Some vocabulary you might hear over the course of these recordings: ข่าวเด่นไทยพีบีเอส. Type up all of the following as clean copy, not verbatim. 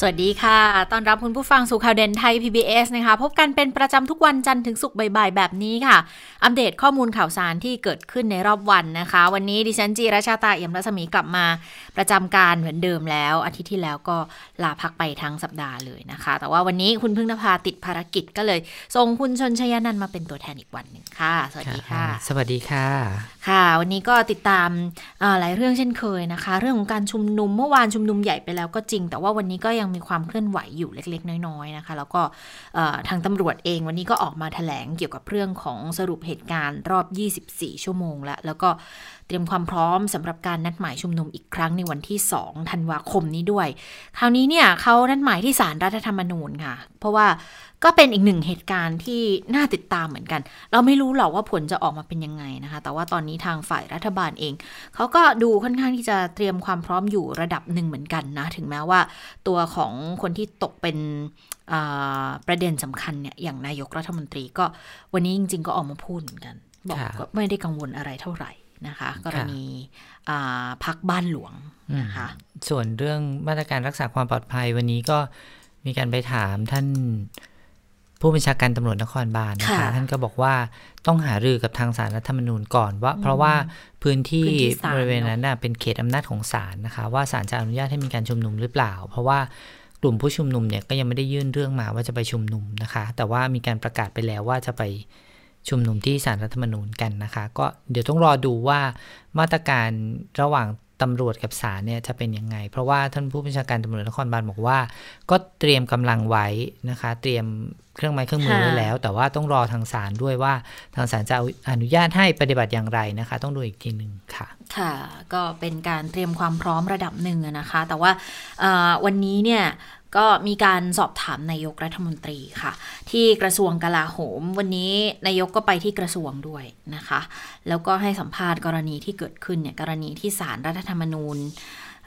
สวัสดีค่ะต้อนรับคุณผู้ฟังสู่ข่าวเด่นไทย PBS นะคะพบกันเป็นประจำทุกวันจันทร์ถึงศุกร์บ่ายๆแบบนี้ค่ะอัปเดตข้อมูลข่าวสารที่เกิดขึ้นในรอบวันนะคะวันนี้ดิฉันจีราชาตาเอี่ยมรัศมีกลับมาประจำการเหมือนเดิมแล้วอาทิตย์ที่แล้วก็ลาพักไปทั้งสัปดาห์เลยนะคะแต่ว่าวันนี้คุณพึ่งนภาติดภารกิจก็เลยส่งคุณชนชยานันท์มาเป็นตัวแทนอีกวันนึงค่ะสวัสดีค่ะสวัสดีค่ะค่ะวันนี้ก็ติดตามหลายเรื่องเช่นเคยนะคะเรื่องของการชุมนุมเมื่อวานชุมนุมใหญ่ไปแล้วก็จริงแต่ว่าวันนี้ก็ยังมีความเคลื่อนไหวอยู่เล็กๆน้อยๆนะคะแล้วก็ทางตำรวจเองวันนี้ก็ออกมาแถลงเกี่ยวกับเรื่องของสรุปเหตุการณ์รอบ24ชั่วโมงแล้วก็เตรียมความพร้อมสำหรับการนัดหมายชุมนุมอีกครั้งในวันที่2ธันวาคมนี้ด้วยคราวนี้เนี่ยเขานัดหมายที่ศาลรัฐธรรมนูญค่ะเพราะว่าก็เป็นอีกหนึ่งเหตุการณ์ที่น่าติดตามเหมือนกันเราไม่รู้หรอกว่าผลจะออกมาเป็นยังไงนะคะแต่ว่าตอนนี้ทางฝ่ายรัฐบาลเองเขาก็ดูค่อนข้างที่จะเตรียมความพร้อมอยู่ระดับหนึ่งเหมือนกันนะถึงแม้ว่าตัวของคนที่ตกเป็นประเด็นสำคัญเนี่ยอย่างนายกรัฐมนตรีก็วันนี้จริงๆก็ออกมาพูดเหมือนกันบอกว่าไม่ได้กังวลอะไรเท่าไหร่นะคะกรณีพรรคบ้านหลวงนะคะส่วนเรื่องมาตรการรักษาความปลอดภัยวันนี้ก็มีการไปถามท่านผู้บัญชาการตำรวจนครบาลนะคะท่านก็บอกว่าต้องหารือกับทางศาลรัฐธรรมนูญก่อนว่าเพราะว่าพื้นที่บริเวณนั้นนะเป็นเขตอำนาจของศาลนะคะว่าศาลจะอนุญาตให้มีการชุมนุมหรือเปล่าเพราะว่ากลุ่มผู้ชุมนุมเนี่ยก็ยังไม่ได้ยื่นเรื่องมาว่าจะไปชุมนุมนะคะแต่ว่ามีการประกาศไปแล้วว่าจะไปชุมนุมที่ศาลรัฐธรรมนูญกันนะคะก็เดี๋ยวต้องรอดูว่ามาตรการระหว่างตำรวจกับศาลเนี่ยจะเป็นยังไงเพราะว่าท่านผู้บัญชาการตำรวจนครบาลบอกว่าก็เตรียมกำลังไว้นะคะเตรียมเครื่องไม้เครื่องมือไว้แล้วแต่ว่าต้องรอทางศาลด้วยว่าทางศาลจะอนุญาตให้ปฏิบัติอย่างไรนะคะต้องดูอีกทีนึงค่ะค่ะก็เป็นการเตรียมความพร้อมระดับหนึ่งนะคะแต่ว่าวันนี้เนี่ยก็มีการสอบถามนายกรัฐมนตรีค่ะที่กระทรวงกลาโหมวันนี้นายกก็ไปที่กระทรวงด้วยนะคะแล้วก็ให้สัมภาษณ์กรณีที่เกิดขึ้นเนี่ยกรณีที่ศาลรัฐธรรมนูญ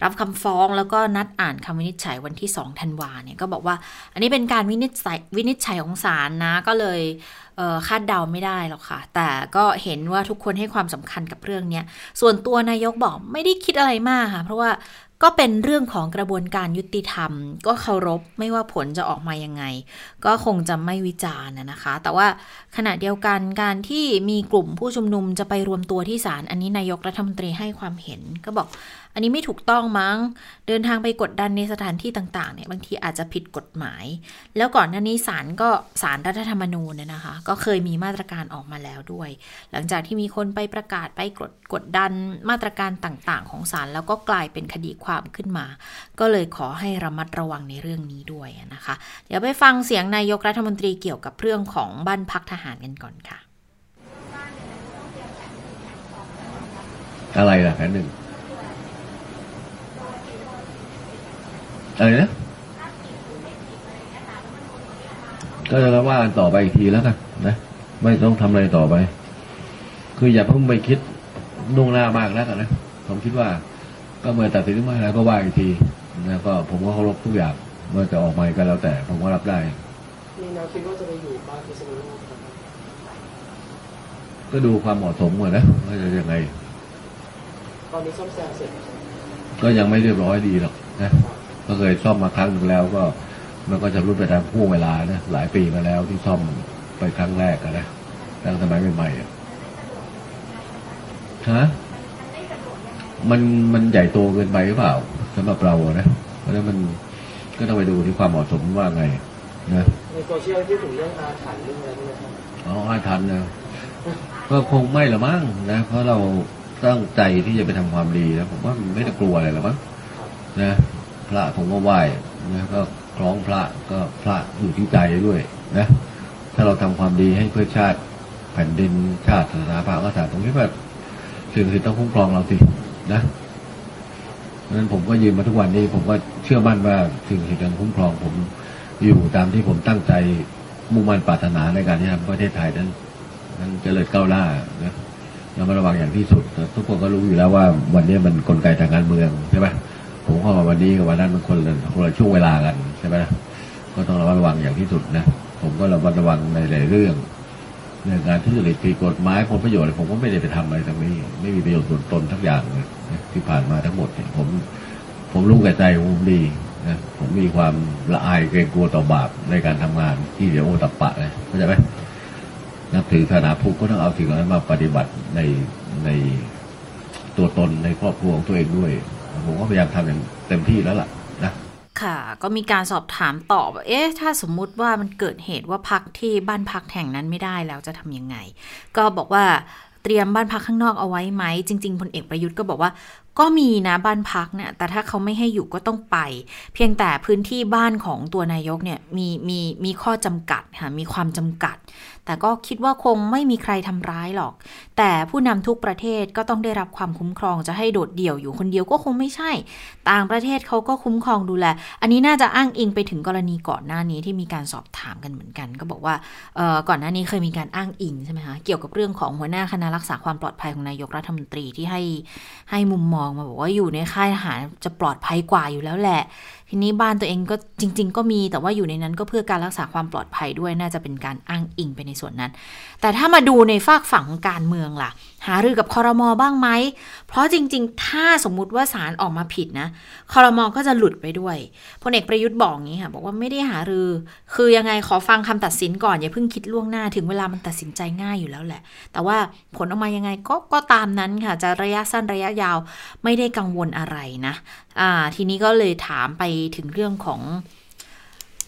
รับคำฟ้องแล้วก็นัดอ่านคำวินิจฉัยวันที่2ธันวาเนี่ยก็บอกว่าอันนี้เป็นการวินิจฉัยของศาลนะก็เลยคาดเดาไม่ได้หรอกค่ะแต่ก็เห็นว่าทุกคนให้ความสำคัญกับเรื่องนี้ส่วนตัวนายกบอกไม่ได้คิดอะไรมากค่ะเพราะว่าก็เป็นเรื่องของกระบวนการยุติธรรมก็เคารพไม่ว่าผลจะออกมายังไงก็คงจะไม่วิจารณ์นะคะแต่ว่าขณะเดียวกันการที่มีกลุ่มผู้ชุมนุมจะไปรวมตัวที่ศาลอันนี้นายกรัฐมนตรีให้ความเห็นก็บอกอันนี้ไม่ถูกต้องมั้งเดินทางไปกดดันในสถานที่ต่างๆเนี่ยบางทีอาจจะผิดกฎหมายแล้วก่อนหน้านี้ศาลรัฐธรรมนูญนะคะก็เคยมีมาตรการออกมาแล้วด้วยหลังจากที่มีคนไปประกาศไปกดดันมาตรการต่างๆของศาลแล้วก็กลายเป็นคดีความขึ้นมาก็เลยขอให้ระมัดระวังในเรื่องนี้ด้วยนะคะเดี๋ยวไปฟังเสียงนายกรัฐมนตรีเกี่ยวกับเรื่องของบ้านพักทหารกันก่อนค่ะอะไรล่ะแผนหนึ่งอะไรนะก็จะว่ากันต่อไปอีกทีแล้วกันนะไม่ต้องทำอะไรต่อไปคืออย่าเพิ่งไปคิดล่วงหน้ามากแล้วกันนะผมคิดว่าก็เมื่อตัดสินมาแล้วก็ว่าอีกทีแล้วก็ผมก็เคารพทุกอย่างเมื่อจะออกมาก็แล้วแต่ผมก็รับได้มีแนวคิดว่าจะไปอยู่บ้านพิษณุโลกก็ดูความเหมาะสมก่อนนะว่าจะยังไงตอนนี้ซ่อมแซมเสร็จก็ยังไม่เรียบร้อยดีหรอกนะก็เคยซ่อมมาครั้งนึงแล้วก็มันก็จะรุ่นไปตามห่วงเวลานะหลายปีมาแล้วที่ซ่อมไปครั้งแรกนะตั้งสมัยใหม่ๆฮะมันใหญ่โตเกินไปหรือเปล่าสำหรับเรานะเพราะฉะนั้นมันก็ต้องไปดูที่ความเหมาะสมว่าไงนะในโซเชียลที่ถึงเรื่องอาถรรพ์เรื่องอะไรนี่ครับอ๋ออาถรรพ์นะก็คงไม่หรอกมั้งนะเพราะเราตั้งใจที่จะไปทำความดีนะผมว่ามันไม่ต้องกลัวอะไรหรอกมั้งนะพระผมก็ไหว้นะก็คล้องพระก็พระอยู่ที่ใจด้วยนะถ้าเราทำความดีให้เพื่อชาติแผ่นดินชาติศาสนาพระก็ศาสนาผมคิดว่าสิ่งที่ต้องคุ้มครองเราสินะเพราะฉะนั้นผมก็ยืนมาทุกวันนี้ผมก็เชื่อมั่นว่าสิ่งที่การคุ้มครองผมอยู่ตามที่ผมตั้งใจมุ่งมั่นปรารถนาในการที่ทำประเทศไทยนั้นเจริญก้าวหน้านะเราระวังอย่างที่สุดทุกคนก็รู้อยู่แล้วว่าวันนี้มันกลไกทางการเมืองใช่ไหม ผมเข้ามาวันนี้กับวันนั้นมันคนละช่วงเวลากันใช่ไหมนะก็ต้องระมัดระวังอย่างที่สุดนะผมก็ระมัดระวังในหลายเรื่องเรื่องการทุจริตผิดกฎหมายผลประโยชน์ผมก็ไม่ได้ไปทำอะไรทั้งนี้ไม่มีประโยชน์ส่วนตนทั้งอย่างเลยที่ผ่านมาทั้งหมดเนี่ยผมรู้กับใจผมดีนะผมมีความละอายเกรงกลัวต่อบาปในการทำงานที่เดี๋ยวโอตับปะเลยเข้าใจไหมนับถือศาสนาพุทธก็ต้องเอาสิ่งเหล่านั้นมาปฏิบัติในตัวตนในครอบครัวของตัวเองด้วยผมก็พยายามทำอย่างเต็มที่แล้วล่ะนะค่ะก็มีการสอบถามตอบเอ๊ะถ้าสมมุติว่ามันเกิดเหตุว่าพักที่บ้านพักแห่งนั้นไม่ได้แล้วจะทำยังไงก็บอกว่าเตรียมบ้านพักข้างนอกเอาไว้ไหมจริงๆพลเอกประยุทธ์ก็บอกว่าก็มีนะบ้านพักเนี่ยแต่ถ้าเขาไม่ให้อยู่ก็ต้องไปเพียงแต่พื้นที่บ้านของตัวนายกเนี่ยมีข้อจำกัดค่ะมีความจำกัดแต่ก็คิดว่าคงไม่มีใครทำร้ายหรอกแต่ผู้นำทุกประเทศก็ต้องได้รับความคุ้มครองจะให้โดดเดี่ยวอยู่คนเดียวก็คงไม่ใช่ต่างประเทศเขาก็คุ้มครองดูแลอันนี้น่าจะอ้างอิงไปถึงกรณีก่อนหน้านี้ที่มีการสอบถามกันเหมือนกันก็บอกว่าก่อนหน้านี้เคยมีการอ้างอิงใช่ไหมคะเกี่ยวกับเรื่องของหัวหน้าคณะรักษาความปลอดภัยของนายกรัฐมนตรีที่ให้มุมมองมาบอกว่าอยู่ในค่ายทหารจะปลอดภัยกว่าอยู่แล้วแหละทีนี้บ้านตัวเองก็จริงๆก็มีแต่ว่าอยู่ในนั้นก็เพื่อการรักษาความปลอดภัยด้วยน่าจะเป็นการอ้างอิงไปในส่วนนั้นแต่ถ้ามาดูในฝากฝั่งการเมืองล่ะหารือกับครม.บ้างไหมเพราะจริงๆถ้าสมมุติว่าศาลออกมาผิดนะครม.ก็จะหลุดไปด้วยพลเอกประยุทธ์บอกงี้ค่ะบอกว่าไม่ได้หารือคือยังไงขอฟังคำตัดสินก่อนอย่าเพิ่งคิดล่วงหน้าถึงเวลามันตัดสินใจง่ายอยู่แล้วแหละแต่ว่าผลออกมายังไงก็ตามนั้นค่ะจะระยะสั้นระยะยาวไม่ได้กังวลอะไรนะทีนี้ก็เลยถามไปถึงเรื่องของ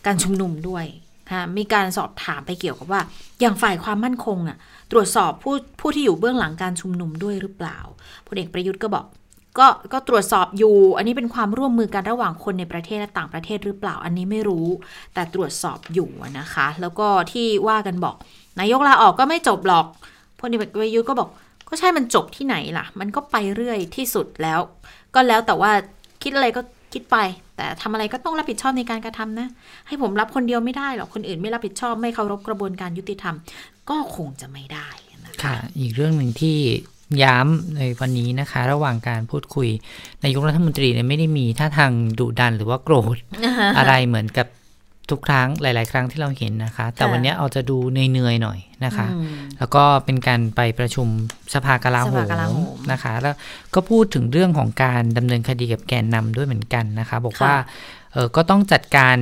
การชุมนุมด้วยค่ะมีการสอบถามไปเกี่ยวกับว่าอย่างฝ่ายความมั่นคงน่ะตรวจสอบผู้ที่อยู่เบื้องหลังการชุมนุมด้วยหรือเปล่าพลเอกประยุทธ์ก็บอกก็ตรวจสอบอยู่อันนี้เป็นความร่วมมือกันระหว่างคนในประเทศและต่างประเทศหรือเปล่าอันนี้ไม่รู้แต่ตรวจสอบอยู่นะคะแล้วก็ที่ว่ากันบอกนายกลาออกก็ไม่จบหรอกพลเอกประยุทธ์ก็บอกก็ใช่มันจบที่ไหนล่ะมันก็ไปเรื่อยที่สุดแล้วก็แล้วแต่ว่าคิดอะไรก็คิดไปแต่ทำอะไรก็ต้องรับผิดชอบในการกระทำนะให้ผมรับคนเดียวไม่ได้หรอกคนอื่นไม่รับผิดชอบไม่เคารพกระบวนการยุติธรรมก็คงจะไม่ได้นะคะอีกเรื่องหนึ่งที่ย้ำในวันนี้นะคะระหว่างการพูดคุยนายกรัฐมนตรีเนี่ยไม่ได้มีท่าทางดุดันหรือว่าโกรธ อะไรเหมือนกับทุกครั้งหลายๆครั้งที่เราเห็นนะคะแต่วันนี้เอาจะดูเหนื่อยๆหน่อยนะคะแล้วก็เป็นการไปประชุมสภากลาโหมนะคะแล้วก็พูดถึงเรื่องของการดำเนินคดีกับแกนนำด้วยเหมือนกันนะคะบอกว่าก็ต้องจัดการ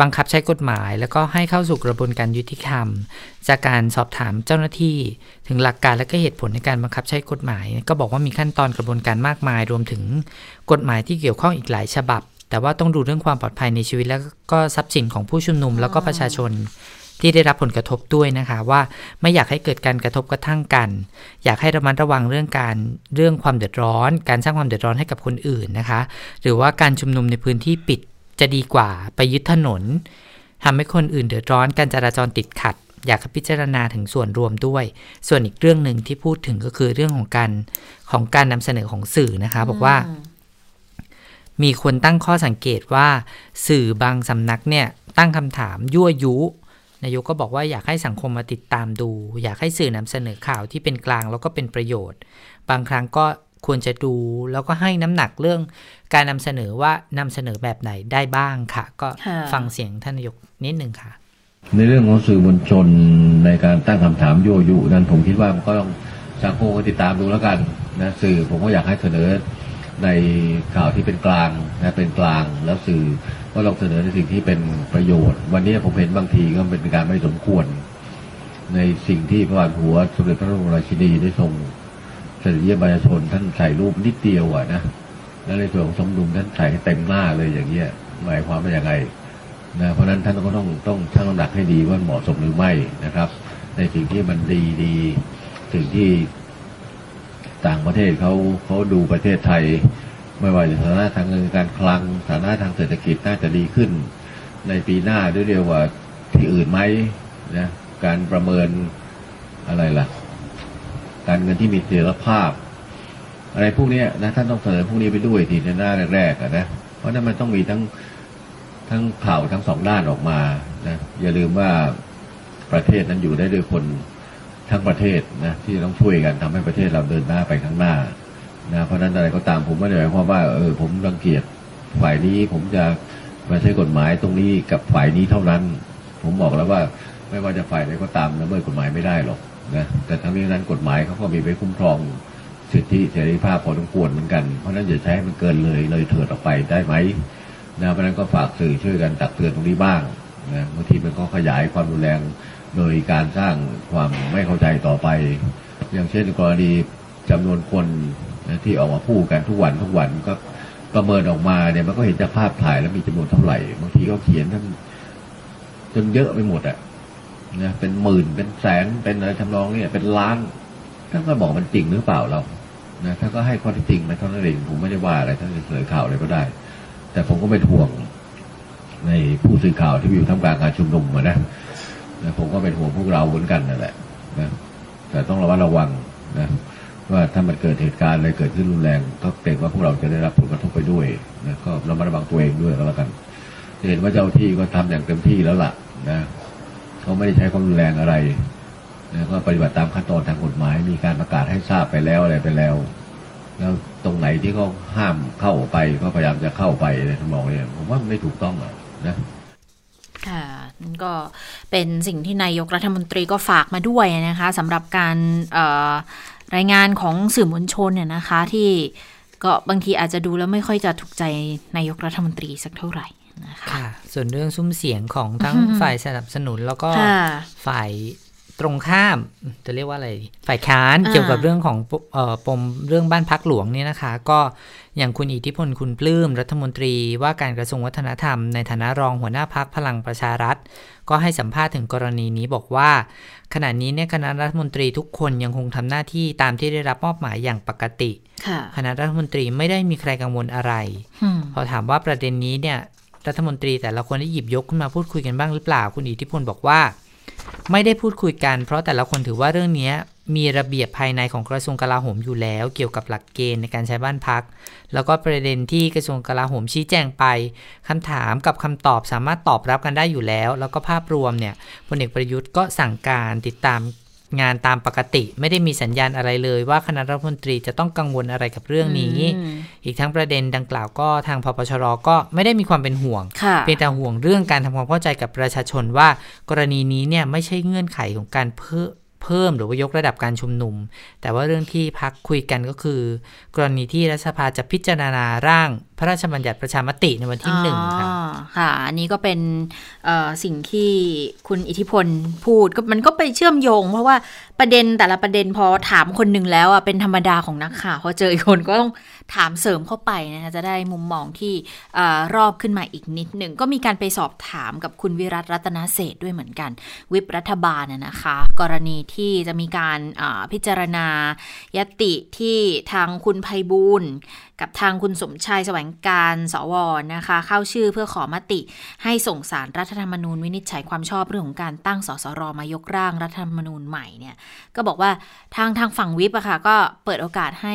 บังคับใช้กฎหมายแล้วก็ให้เข้าสู่กระบวนการยุติธรรมจากการสอบถามเจ้าหน้าที่ถึงหลักการและก็เหตุผลในการบังคับใช้กฎหมายก็บอกว่ามีขั้นตอนกระบวนการมากมายรวมถึงกฎหมายที่เกี่ยวข้องอีกหลายฉบับแต่ว่าต้องดูเรื่องความปลอดภัยในชีวิตแล้วก็ทรัพย์สินของผู้ชุมนุมแล้วก็ประชาชนที่ได้รับผลกระทบด้วยนะคะว่าไม่อยากให้เกิดการกระทบกระทั่งกันอยากให้ระมัดระวังเรื่องความเดือดร้อนการสร้างความเดือดร้อนให้กับคนอื่นนะคะหรือว่าการชุมนุมในพื้นที่ปิดจะดีกว่าไปยึดถนนทำให้คนอื่นเดือดร้อนการจราจรติดขัดอยากพิจารณาถึงส่วนรวมด้วยส่วนอีกเรื่องนึงที่พูดถึงก็คือเรื่องของการนำเสนอของสื่อนะคะบอกว่ามีคนตั้งข้อสังเกตว่าสื่อบางสำนักเนี่ยตั้งคำถามยั่วยุนายกก็บอกว่าอยากให้สังคมมาติดตามดูอยากให้สื่อนำเสนอข่าวที่เป็นกลางแล้วก็เป็นประโยชน์บางครั้งก็ควรจะดูแล้วก็ให้น้ำหนักเรื่องการนำเสนอว่านำเสนอแบบไหนได้บ้างค่ะก็ฟังเสียงท่านนายกนิดนึงค่ะในเรื่องของสื่อมวลชนในการตั้งคำถามยั่วยุนั้นผมคิดว่าก็ต้องสังคมมาติดตามดูแล้วกันนะสื่อผมก็อยากให้เสนอในข่าวที่เป็นกลางนะเป็นกลางแล้วสื่อก็ลองเสนอในสิ่งที่เป็นประโยชน์วันนี้ผมเห็นบางทีก็เป็นการไม่สมควรในสิ่งที่พระบาทหัวสมเด็จพระบรมราชินีได้ทรงเสด็จเยี่ยมประชาชนท่านใส่รูปนิดเดียวนะแล้วในส่วนของสมดุลท่านใส่เต็มหน้าเลยอย่างเงี้ยหมายความว่าอย่างไรนะเพราะนั้นท่านก็ต้องชั่งน้ำหนักให้ดีว่าเหมาะสมหรือไม่นะครับในสิ่งที่มันดีสิ่งที่ต่างประเทศเขาดูประเทศไทยไม่ว่าสถานะทางเงินการคลังสถานะทางเศรษฐกิจน่าจะดีขึ้นในปีหน้าด้วยเร็วกว่าที่อื่นไหมนะการประเมินอะไรล่ะการเงินที่มีเสถียรภาพอะไรพวกนี้นะท่านต้องเสนอพวกนี้ไปด้วยทีในหน้าแรกๆนะเพราะนั้นมันต้องมีทั้งข่าวทั้งสองด้านออกมานะอย่าลืมว่าประเทศนั้นอยู่ได้ด้วยคนทั้งประเทศนะที่ต้องช่วยกันทำให้ประเทศเราเดินหน้าไปข้างหน้านะเพราะนั้นอะไรก็ตามผมไม่ได้หมายความว่าผมรังเกียจ ฝ่ายนี้ผมจะมาใช้กฎหมายตรงนี้กับฝ่ายนี้เท่านั้นผมบอกแล้วว่าไม่ว่าจะฝ่ายไหนก็ตามละเมิดกฎหมายไม่ได้หรอกนะแต่ทั้งนี้นั้นกฎหมายเขาก็มีไว้คุ้มครองสิทธิเสรีภาพพอสมควรเหมือนกันเพราะนั้นอย่าใช้มันเกินเลยเถิดออกไปได้ไหมนะเพราะนั้นก็ฝากสื่อช่วยกันตักเตือนตรงนี้บ้างนะบางทีมันก็ขยายความรุนแรงโดยการสร้างความไม่เข้าใจต่อไปอย่างเช่นกรณีจำนวนคนนะที่ออกมาพูดกันทุกวันก็ประเมินออกมาเนี่ยมันก็เห็นจากภาพถ่ายแล้วมีจำนวนเท่าไหร่บางทีก็เขียนทั้งจนเยอะไปหมดอะนะเป็นหมื่นเป็นแสนเป็นอะไรทำนองเนี่ยเป็นล้านท่านก็บอกมันจริงหรือเปล่าเรานะท่านก็ให้ข้อที่จริงไปเท่านั้นเองผมไม่ได้ว่าอะไรท่านจะเสนอข่าวอะไรก็ได้แต่ผมก็ไม่ห่วงในผู้สื่อข่าวที่อยู่ท่ามกลางการชุมนุมนะผมก็เป็นห่วงพวกเราเหมือนกันนั่นแหละนะแต่ต้องระวังนะว่าถ้ามันเกิดเหตุการณ์อะไรเกิดขึ้นรุนแรงก็เกรงว่าพวกเราจะได้รับผลกระทบไปด้วยนะก็เราระวังตัวเองด้วยแล้วกันเห็นว่าเจ้าที่ก็ทำอย่างเต็มที่แล้วล่ะนะเขาไม่ได้ใช้ความรุนแรงอะไรนะก็ปฏิบัติตามขั้นตอนทางกฎหมายมีการประกาศให้ทราบไปแล้วอะไรไปแล้วแล้วตรงไหนที่เขาห้ามเข้าไปก็พยายามจะเข้าไปในทำนองนี้ผมว่าไม่ถูกต้องหรอกนะนั่นก็เป็นสิ่งที่นายกรัฐมนตรีก็ฝากมาด้วยนะคะสำหรับการรายงานของสื่อมวลชนเนี่ยนะคะที่ก็บางทีอาจจะดูแล้วไม่ค่อยจะถูกใจนายกรัฐมนตรีสักเท่าไหร่นะคะค่ะส่วนเรื่องซุ้มเสียงของทั้งฝ่ายสนับสนุนแล้วก็ฝ่ายตรงข้ามจะเรียกว่าอะไรฝ่ายค้านเกี่ยวกับเรื่องของปมเรื่องบ้านพักหลวงเนี่ยนะคะก็อย่างคุณอิทธิพลคุณปลื้มรัฐมนตรีว่าการกระทรวงวัฒนธรรมในฐานะรองหัวหน้าพรรคพลังประชารัฐก็ให้สัมภาษณ์ถึงกรณีนี้บอกว่าขณะนี้เนี่ยคณะรัฐมนตรีทุกคนยังคงทำหน้าที่ตามที่ได้รับมอบหมายอย่างปกติคณะรัฐมนตรีไม่ได้มีใครกังวลอะไรพอถามว่าประเด็นนี้เนี่ยรัฐมนตรีแต่ละคนได้หยิบยกขึ้นมาพูดคุยกันบ้างหรือเปล่าคุณอิทธิพลบอกว่าไม่ได้พูดคุยกันเพราะแต่ละคนถือว่าเรื่องนี้มีระเบียบภายในของกระทรวงกลาโหมอยู่แล้วเกี่ยวกับหลักเกณฑ์ในการใช้บ้านพักแล้วก็ประเด็นที่กระทรวงกลาโหมชี้แจงไปคำถามกับคำตอบสามารถตอบรับกันได้อยู่แล้วแล้วก็ภาพรวมเนี่ยพลเอกประยุทธ์ก็สั่งการติดตามงานตามปกติไม่ได้มีสัญญาณอะไรเลยว่าคณะรัฐมนตรีจะต้องกังวลอะไรกับเรื่องนี้อีกทั้งประเด็นดังกล่าวก็ทางพปชร.ก็ไม่ได้มีความเป็นห่วงเพียงแต่ห่วงเรื่องการทำความเข้าใจกับประชาชนว่ากรณีนี้เนี่ยไม่ใช่เงื่อนไขของการเพิ่มหรือว่ายกระดับการชุมนุมแต่ว่าเรื่องที่พักคุยกันก็คือกรณีที่รัฐสภาจะพิจารณาร่างพระราชบัญญัติประชามติในวันที่1ค่ะอันนี้ก็เป็นสิ่งที่คุณอิทธิพลพูดมันก็ไปเชื่อมโยงเพราะว่าประเด็นแต่ละประเด็นพอถามคนหนึ่งแล้วอ่ะเป็นธรรมดาของนักข่าวพอเจออีกคนก็ต้องถามเสริมเข้าไปนะคะจะได้มุมมองที่รอบขึ้นมาอีกนิดหนึ่งก็มีการไปสอบถามกับคุณวิรัตรัตนเศษด้วยเหมือนกันวิปรัฐบาลนะคะกรณีที่จะมีการพิจารณายติที่ทางคุณไพบูลย์กับทางคุณสมชายแสวงการสวนะคะเข้าชื่อเพื่อขอมติให้ส่งสารรัฐธรรมนูญวินิจฉัยความชอบเรื่องของการตั้งสสรมายกร่างรัฐธรรมนูญใหม่เนี่ยก็บอกว่าทางฝั่งวิปอะค่ะก็เปิดโอกาสให้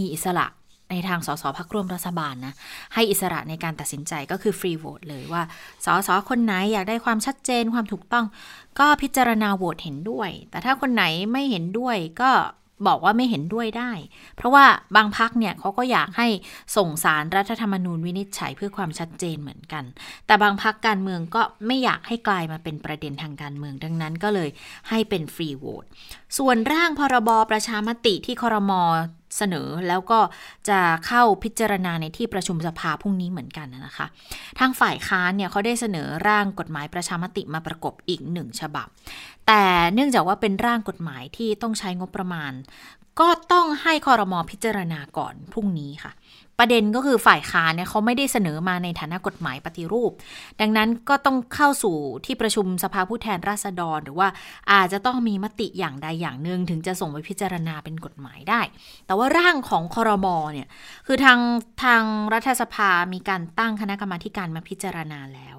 มีอิสระในทางสสพรรคร่วมรัฐบาลนะให้อิสระในการตัดสินใจก็คือฟรีโหวตเลยว่าสสคนไหนอยากได้ความชัดเจนความถูกต้องก็พิจารณาโหวตเห็นด้วยแต่ถ้าคนไหนไม่เห็นด้วยก็บอกว่าไม่เห็นด้วยได้เพราะว่าบางพรรคเนี่ยเขาก็อยากให้ส่งสารรัฐธรรมนูญวินิจฉัยเพื่อความชัดเจนเหมือนกันแต่บางพรรคการเมืองก็ไม่อยากให้กลายมาเป็นประเด็นทางการเมืองดังนั้นก็เลยให้เป็นฟรีโหวตส่วนร่างพรบประชามติที่ครม.เสนอแล้วก็จะเข้าพิจารณาในที่ประชุมสภาพรุ่งนี้เหมือนกันนะคะทางฝ่ายค้านเนี่ยเขาได้เสนอร่างกฎหมายประชามติมาประกบอีก1ฉบับแต่เนื่องจากว่าเป็นร่างกฎหมายที่ต้องใช้งบประมาณก็ต้องให้ครม.พิจารณาก่อนพรุ่งนี้ค่ะประเด็นก็คือฝ่ายค้านเนี่ยเขาไม่ได้เสนอมาในฐานะกฎหมายปฏิรูปดังนั้นก็ต้องเข้าสู่ที่ประชุมสภาผู้แทนราษฎรหรือว่าอาจจะต้องมีมติอย่างใดอย่างหนึ่งถึงจะส่งไปพิจารณาเป็นกฎหมายได้แต่ว่าร่างของครม.เนี่ยคือทางรัฐสภามีการตั้งคณะกรรมาธิการมาพิจารณาแล้ว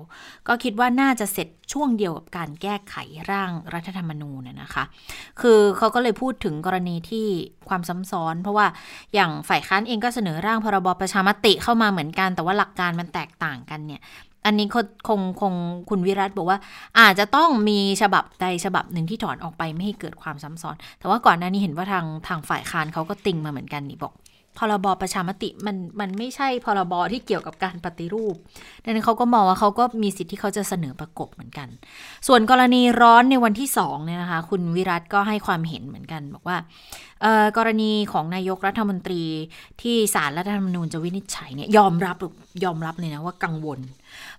ก็คิดว่าน่าจะเสร็จช่วงเดียวกับการแก้ไขร่างรัฐธรรมนูญนะคะคือเขาก็เลยพูดถึงกรณีที่ความซ้ำซ้อนเพราะว่าอย่างฝ่ายค้านเองก็เสนอร่างพรบประชามติเข้ามาเหมือนกันแต่ว่าหลักการมันแตกต่างกันเนี่ยอันนี้คงคุณวิรัตบอกว่าอาจจะต้องมีฉบับใดฉบับหนึ่งที่ถอนออกไปไม่ให้เกิดความซ้ำซ้อนแต่ว่าก่อนหน้านี้เห็นว่าทางฝ่ายค้านเขาก็ติ่งมาเหมือนกันนี่บอก พรบ.ประชามติมันไม่ใช่พรบ.ที่เกี่ยวกับการปฏิรูปดังนั้นเขาก็มองว่าเขาก็มีสิทธิ์ที่เขาจะเสนอประกบเหมือนกันส่วนกรณีร้อนในวันที่2เนี่ยนะคะคุณวิรัตก็ให้ความเห็นเหมือนกันบอกว่ากรณีของนายกรัฐมนตรีที่ศาลรัฐธรรมนูญจะวินิจฉัยเนี่ยยอมรับเลยนะว่ากังวล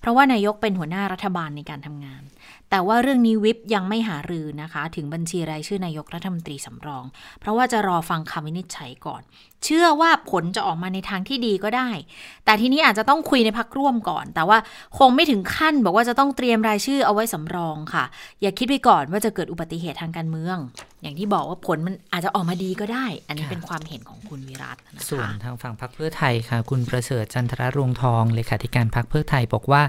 เพราะว่านายกเป็นหัวหน้ารัฐบาลในการทำงานแต่ว่าเรื่องนี้วิปยังไม่หารือนะคะถึงบัญชีรายชื่อนายกรัฐมนตรีสำรองเพราะว่าจะรอฟังคำวินิจฉัยก่อนเชื่อว่าผลจะออกมาในทางที่ดีก็ได้แต่ทีนี้อาจจะต้องคุยในพรรคร่วมก่อนแต่ว่าคงไม่ถึงขั้นบอกว่าจะต้องเตรียมรายชื่อเอาไว้สำรองค่ะอย่าคิดไปก่อนว่าจะเกิดอุบัติเหตุทางการเมืองอย่างที่บอกว่าผลมันอาจจะออกมาดีก็ได้อันนี้เป็นความเห็นของคุณวิรัตนะคะส่วนทางฝั่งพรรคเพื่อไทยค่ะคุณประเสริฐจันทรรวงทองเลขาธิการพรรคเพื่อไทยบอกว่า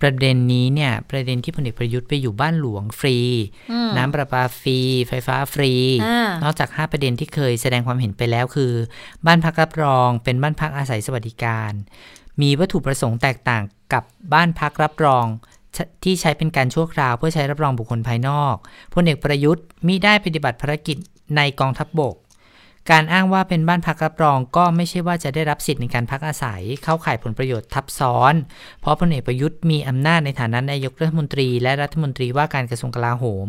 ประเด็นนี้เนี่ยประเด็นที่พลเอกประยุทธ์ไปอยู่บ้านหลวงฟรีน้ำประปาฟรีไฟฟ้าฟรีนอกจาก5ประเด็นที่เคยแสดงความเห็นไปแล้วคือบ้านพักรับรองเป็นบ้านพักอาศัยสวัสดิการมีวัตถุประสงค์แตกต่างกับบ้านพักรับรองที่ใช้เป็นการชั่วคราวเพื่อใช้รับรองบุคคลภายนอกพลเอกประยุทธ์มิได้ปฏิบัติภารกิจในกองทัพบกการอ้างว่าเป็นบ้านพักรับรองก็ไม่ใช่ว่าจะได้รับสิทธิ์ในการพักอาศัยเข้าข่ายผลประโยชน์ทับซ้อนเพราะพลเอกประยุทธ์มีอำนาจในฐานะนายกรัฐมนตรีและรัฐมนตรีว่าการกระทรวงกลาโหม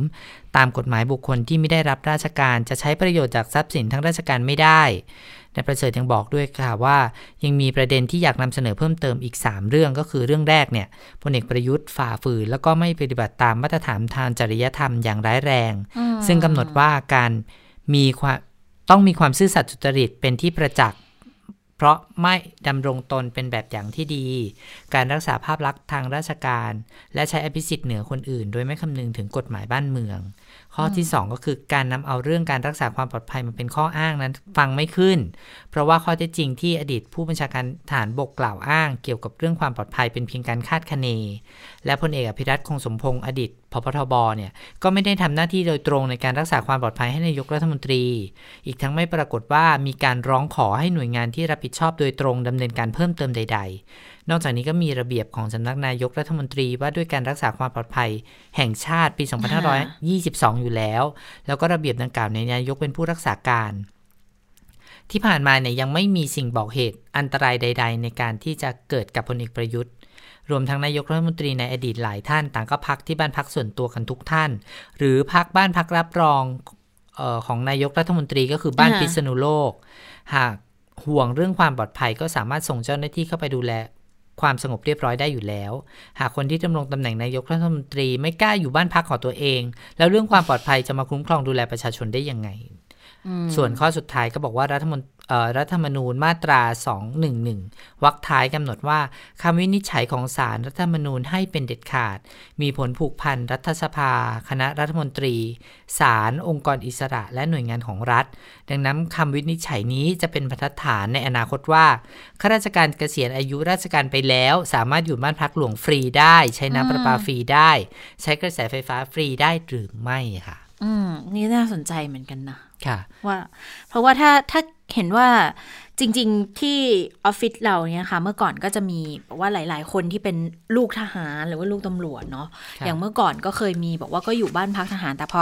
ตามกฎหมายบุคคลที่ไม่ได้รับราชการจะใช้ประโยชน์จากทรัพย์สินทางราชการไม่ได้นายประเสริฐยังบอกด้วยค่ะว่ายังมีประเด็นที่อยากนำเสนอเพิ่มเติมอีก3เรื่องก็คือเรื่องแรกเนี่ยพลเอกประยุทธ์ฝ่าฝืนแล้วก็ไม่ปฏิบัติตามมาตรฐานทางจริยธรรมอย่างร้ายแรงซึ่งกำหนดว่าการต้องมีความซื่อสัตย์สุจริตเป็นที่ประจักษ์เพราะไม่ดำรงตนเป็นแบบอย่างที่ดีการรักษาภาพลักษณ์ทางราชการและใช้อภิสิทธิ์เหนือคนอื่นโดยไม่คำนึงถึงกฎหมายบ้านเมืองข้อที่2ก็คือการนำเอาเรื่องการรักษาความปลอดภัยมาเป็นข้ออ้างนั้นฟังไม่ขึ้นเพราะว่าข้อเท็จจริงที่อดีตผู้บัญชาการทหารบกกล่าวอ้างเกี่ยวกับเรื่องความปลอดภัยเป็นเพียงการคาดคะเนและพลเอกอภิรัตคงสมพงษ์อดีตพบทบเนี่ยก็ไม่ได้ทำหน้าที่โดยตรงในการรักษาความปลอดภัยให้นายกรัฐมนตรีอีกทั้งไม่ปรากฏว่ามีการร้องขอให้หน่วยงานที่รับผิดชอบโดยตรงดำเนินการเพิ่มเติมใดๆนอกจากนี้ก็มีระเบียบของสำนักนายกรัฐมนตรีว่าด้วยการรักษาความปลอดภัยแห่งชาติปี2522อยู่แล้วก็ระเบียบดังกล่าวในนายกเป็นผู้รักษาการที่ผ่านมาเนี่ยยังไม่มีสิ่งบอกเหตุอันตรายใดๆในการที่จะเกิดกับพลเอกประยุทธ์รวมทั้งนายกรัฐมนตรีในอดีตหลายท่านต่างก็พักที่บ้านพักส่วนตัวกันทุกท่านหรือพักบ้านพักรับรองของนายกรัฐมนตรีก็คือบ้านพิษณุโลกหากห่วงเรื่องความปลอดภัยก็สามารถส่งเจ้าหน้าที่เข้าไปดูแลความสงบเรียบร้อยได้อยู่แล้วหากคนที่ดำรงตำแหน่งนายกรัฐมนตรีไม่กล้าอยู่บ้านพักของตัวเองแล้วเรื่องความปลอดภัยจะมาคุ้มครองดูแลประชาชนได้ยังไงส่วนข้อสุดท้ายก็บอกว่ารัฐธรรมนูญมาตรา211วรรคท้ายกำหนดว่าคำวินิจฉัยของศาลรัฐธรรมนูญให้เป็นเด็ดขาดมีผลผูกพันรัฐสภาคณะรัฐมนตรีศาลองค์กรอิสระและหน่วยงานของรัฐดังนั้นคำวินิจฉัยนี้จะเป็นบรรทัดฐานในอนาคตว่าข้าราชการเกษียณอายุราชการไปแล้วสามารถอยู่บ้านพักหลวงฟรีได้ใช้น้ำประปาฟรีได้ใช้กระแสไฟฟ้าฟรีได้หรือไม่ค่ะนี่น่าสนใจเหมือนกันนะว่าเพราะว่าถ้าเห็นว่าจริงๆที่ออฟฟิศเราเนี่ยค่ะเมื่อก่อนก็จะมีบอกว่าหลายๆคนที่เป็นลูกทหารหรือว่าลูกตำรวจเนาะอย่างเมื่อก่อนก็เคยมีบอกว่าก็อยู่บ้านพักทหารแต่พ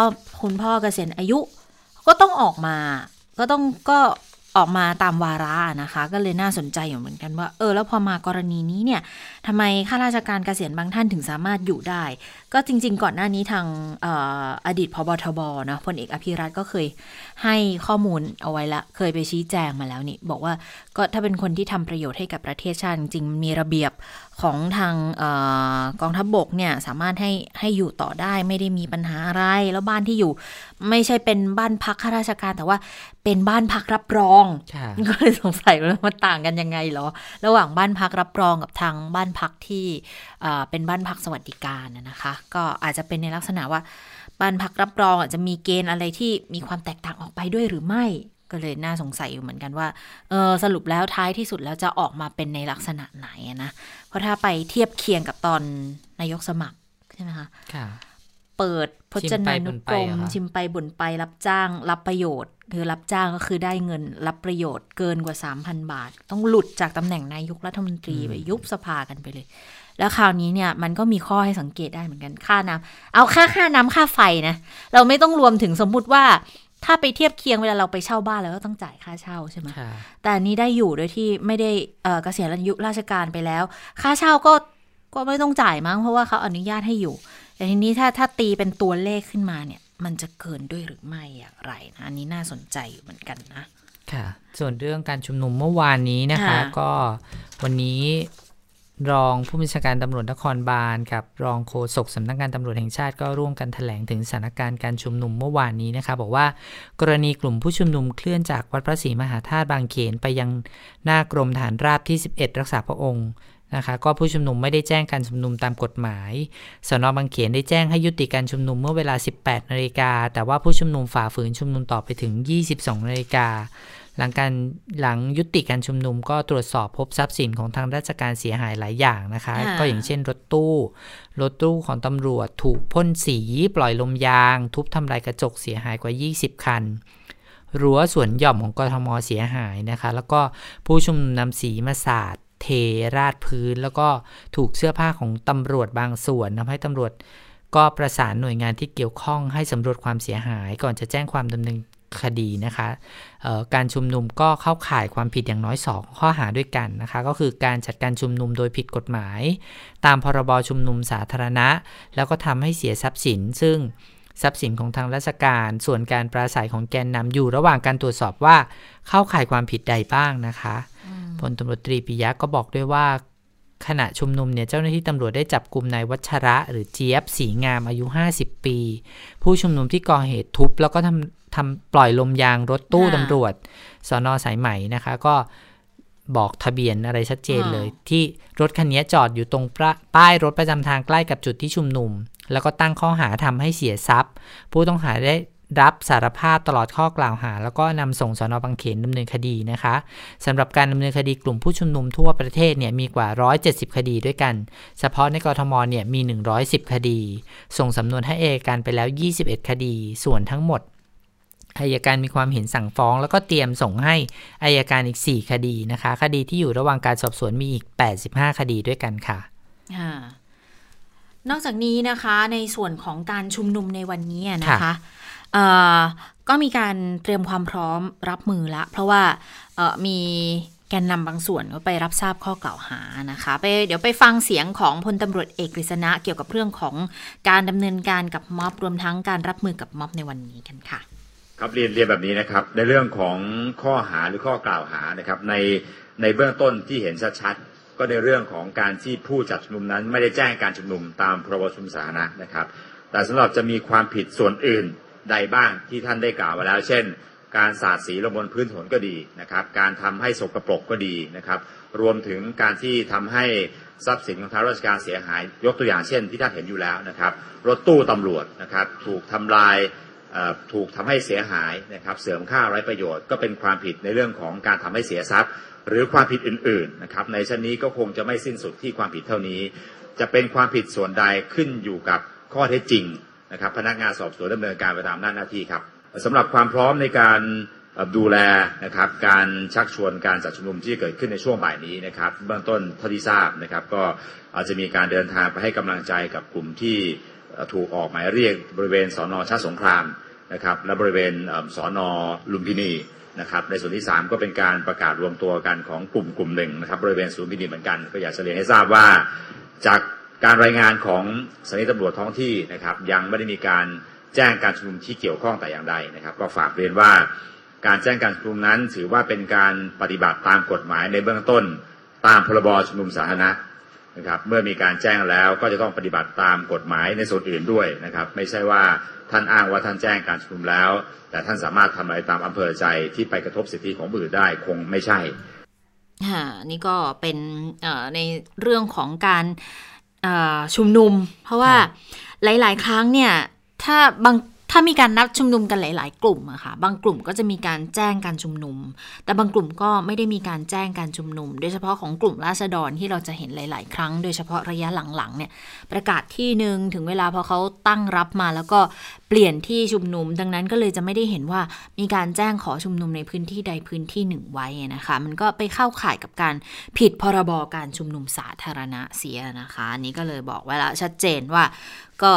อคุณพ่อเกษียณอายุก็ต้องออกมาก็ออกมาตามวาระนะคะก็เลยน่าสนใจอยู่เหมือนกันว่าแล้วพอมากรณีนี้เนี่ยทำไมข้าราชการเกษียณบางท่านถึงสามารถอยู่ได้ก็จริงๆก่อนหน้านี้ทางอดีตพบทบนะพลเอกอภิรัตน์ก็เคยให้ข้อมูลเอาไว้ละเคยไปชี้แจงมาแล้วนี่บอกว่าก็ถ้าเป็นคนที่ทำประโยชน์ให้กับประเทศชาติจริงๆมีระเบียบของทางกองทัพบกเนี่ยสามารถให้อยู่ต่อได้ไม่ได้มีปัญหาอะไรแล้วบ้านที่อยู่ไม่ใช่เป็นบ้านพักข้าราชการแต่ว่าเป็นบ้านพักรับรองก็เลยสงสัยว่ามันต่างกันยังไงเหรอระหว่างบ้านพักรับรองกับทางบ้านพักที่เป็นบ้านพักสวัสดิการนะคะก็อาจจะเป็นในลักษณะว่าบ้านพักรับรองอาจจะมีเกณฑ์อะไรที่มีความแตกต่างออกไปด้วยหรือไม่ก็เลยน่าสงสัยอยู่เหมือนกันว่าสรุปแล้วท้ายที่สุดแล้วจะออกมาเป็นในลักษณะไหนนะเพราะถ้าไปเทียบเคียงกับตอนนายกสมัครใช่ไหมคะเปิดพจนานุกรมชิมไปบ่นไปรับจ้างรับประโยชน์คือรับจ้างก็คือได้เงินรับประโยชน์เกินกว่า 3,000 บาทต้องหลุดจากตำแหน่งนายกรัฐมนตรีไปยุบสภากันไปเลยแล้วคราวนี้เนี่ยมันก็มีข้อให้สังเกตได้เหมือนกันค่าน้ำเอาค่าน้ำค่าไฟนะเราไม่ต้องรวมถึงสมมุติว่า ถ้าไปเทียบเคียงเวลาเราไปเช่าบ้านแล้วก็ต้องจ่ายค่าเช่าใช่ไหมแต่นี้ได้อยู่โดยที่ไม่ได้เกษียณอายุราชการไปแล้วค่าเช่าก็ไม่ต้องจ่ายมั้งเพราะว่าเขาอนุญาตให้อยู่แต่ทีนี้ถ้าตีเป็นตัวเลขขึ้นมาเนี่ยมันจะเกินด้วยหรือไม่อย่างไรนะอันนี้น่าสนใจอยู่เหมือนกันนะค่ะส่วนเรื่องการชุมนุมเมื่อวานนี้นะคะก็วันนี้รองผู้บัญชาการตำรวจนครบาลกับรองโฆษกสำนักงานตำรวจแห่งชาติก็ร่วมกันแถลงถึงสถานการณ์การชุมนุมเมื่อวานนี้นะคะบอกว่ากรณีกลุ่มผู้ชุมนุมเคลื่อนจากวัดพระศรีมหาธาตุบางเขนไปยังหน้ากรมฐานราบที่11รักษาพระองค์นะคะก็ผู้ชุมนุมไม่ได้แจ้งการชุมนุมตามกฎหมายสน.บางเขนได้แจ้งให้ยุติการชุมนุมเมื่อเวลา 18:00 น.แต่ว่าผู้ชุมนุมฝ่าฝืนชุมนุมต่อไปถึง 22:00 น.หลังยุติการชุมนุมก็ตรวจสอบพบทรัพย์สินของทางราชการเสียหายหลายอย่างนะคะก็อย่างเช่นรถตู้ของตำรวจถูกพ่นสีปล่อยลมยางทุบทำลายกระจกเสียหายกว่า20คันรั้วสวนหย่อมของกทมเสียหายนะคะแล้วก็ผู้ชุมนุมนำสีมาสาดเทราดพื้นแล้วก็ถูกเสื้อผ้าของตำรวจบางส่วนทำให้ตำรวจก็ประสานหน่วยงานที่เกี่ยวข้องให้สำรวจความเสียหายก่อนจะแจ้งความดำเนินคดีนะคะการชุมนุมก็เข้าข่ายความผิดอย่างน้อย2ข้อหาด้วยกันนะคะก็คือการจัดการชุมนุมโดยผิดกฎหมายตามพรบชุมนุมสาธารณะแล้วก็ทำให้เสียทรัพย์สินซึ่งทรัพย์สินของทางราชการส่วนการปราศัยของแกนนำอยู่ระหว่างการตรวจสอบว่าเข้าข่ายความผิดใดบ้างนะคะพลตำรวจตรีปิยะก็บอกด้วยว่าขณะชุมนุมเนี่ยเจ้าหน้าที่ตำรวจได้จับกุมนายวัชระหรือเจี๊ยบสีงามอายุ50ปีผู้ชุมนุมที่ก่อเหตุทุบแล้วก็ทำปล่อยลมยางรถตู้ตำรวจสน.สายไหมนะคะก็บอกทะเบียนอะไรชัดเจนเลยที่รถคันนี้จอดอยู่ตรงป้ายรถประจำทางใกล้กับจุดที่ชุมนุมแล้วก็ตั้งข้อหาทำให้เสียทรัพย์ผู้ต้องหาได้รับสารภาพตลอดข้อกล่าวหาแล้วก็นำส่งสน.บางเขนดำเนินคดีนะคะสำหรับการดำเนินคดีกลุ่มผู้ชุมนุมทั่วประเทศเนี่ยมีกว่า170คดีด้วยกันเฉพาะในกทมเนี่ยมี110คดีส่งสำนวนให้อัยการไปแล้ว21คดีส่วนทั้งหมดอัยการมีความเห็นสั่งฟ้องแล้วก็เตรียมส่งให้อัยการอีก4คดีนะคะคดีที่อยู่ระหว่างการสอบสวนมีอีก85คดีด้วยกันค่ะนอกจากนี้นะคะในส่วนของการชุมนุมในวันนี้นะคะก็มีการเตรียมความพร้อมรับมือละเพราะว่ามีแกนนำบางส่วนก็ไปรับทราบข้อกล่าวหานะคะเดี๋ยวไปฟังเสียงของพลตำรวจเอกกฤษณะเกี่ยวกับเรื่องของการดำเนินการกับม็อบรวมทั้งการรับมือกับม็อบในวันนี้กันค่ะครับเรียนแบบนี้นะครับในเรื่องของข้อหาหรือข้อกล่าวหานะครับในเบื้องต้นที่เห็นชัดๆก็ในเรื่องของการที่ผู้จัดชุมนุมนั้นไม่ได้แจ้งการชุมนุมตามพรบชุมนุมสาธารณะนะครับแต่สำหรับจะมีความผิดส่วนอื่นใดบ้างที่ท่านได้กล่าวมาแล้วเช่นการสาดสีลงบนพื้นถนนก็ดีนะครับการทำให้สกปรกก็ดีนะครับรวมถึงการที่ทำให้ทรัพย์สินของทางราชการเสียหายยกตัวอย่างเช่นที่ท่านเห็นอยู่แล้วนะครับรถตู้ตำรวจนะครับถูกทำลายถูกทำให้เสียหายนะครับเสื่อมค่าไร้ประโยชน์ก็เป็นความผิดในเรื่องของการทำให้เสียทรัพย์หรือความผิดอื่นๆนะครับในชั้นนี้ก็คงจะไม่สิ้นสุดที่ความผิดเท่านี้จะเป็นความผิดส่วนใดขึ้นอยู่กับข้อเท็จจริงนะครับพนักงานสอบสวนดำเนินการไปตามหน้าที่ครับสำหรับความพร้อมในการดูแลนะครับการชักชวนการจัดชุมนุมที่เกิดขึ้นในช่วงบ่ายนี้นะครับเบื้องต้นเท่าที่ทราบนะครับก็อาจจะมีการเดินทางไปให้กำลังใจกับกลุ่มที่ถูกออกหมายเรียกบริเวณสน.ชาติสงครามนะครับและบริเวณสน.ลุมพินีนะครับในส่วนที่3ก็เป็นการประกาศรวมตัวกันของกลุ่มหนึ่งนะครับบริเวณศูนย์พินีเหมือนกันก็อยากจะเรียนให้ทราบว่าจากการรายงานของสถานีตำรวจท้องที่นะครับยังไม่ได้มีการแจ้งการชุมนุมที่เกี่ยวข้องแต่อย่างใดนะครับก็ฝากเรียนว่าการแจ้งการชุมนุมนั้นถือว่าเป็นการปฏิบัติตามกฎหมายในเบื้องต้นตามพรบชุมนุมสาธารณะนะครับเมื่อมีการแจ้งแล้วก็จะต้องปฏิบัติตามกฎหมายในส่วนอื่นด้วยนะครับไม่ใช่ว่าท่านอ้างว่าท่านแจ้งการชุมนุมแล้วแต่ท่านสามารถทำอะไรตามอำเภอใจที่ไปกระทบสิทธิของผู้อื่นได้คงไม่ใช่นี่ก็เป็นในเรื่องของการชุมนุมเพราะว่าหลายๆครั้งเนี่ยถ้ามีการนัดชุมนุมกันหลายๆกลุ่มอะค่ะบางกลุ่มก็จะมีการแจ้งการชุมนุมแต่บางกลุ่มก็ไม่ได้มีการแจ้งการชุมนุมโดยเฉพาะของกลุ่มราษฎรที่เราจะเห็นหลายๆครั้งโดยเฉพาะระยะหลังๆเนี่ยประกาศที่นึงถึงเวลาพอเขาตั้งรับมาแล้วก็เปลี่ยนที่ชุมนุมดังนั้นก็เลยจะไม่ได้เห็นว่ามีการแจ้งขอชุมนุมในพื้นที่ใดพื้นที่หนึ่งไว้นะคะมันก็ไปเข้าข่ายกับการผิดพรบการชุมนุมสาธารณะเสียนะคะนี่ก็เลยบอกไว้แล้วชัดเจนว่าก็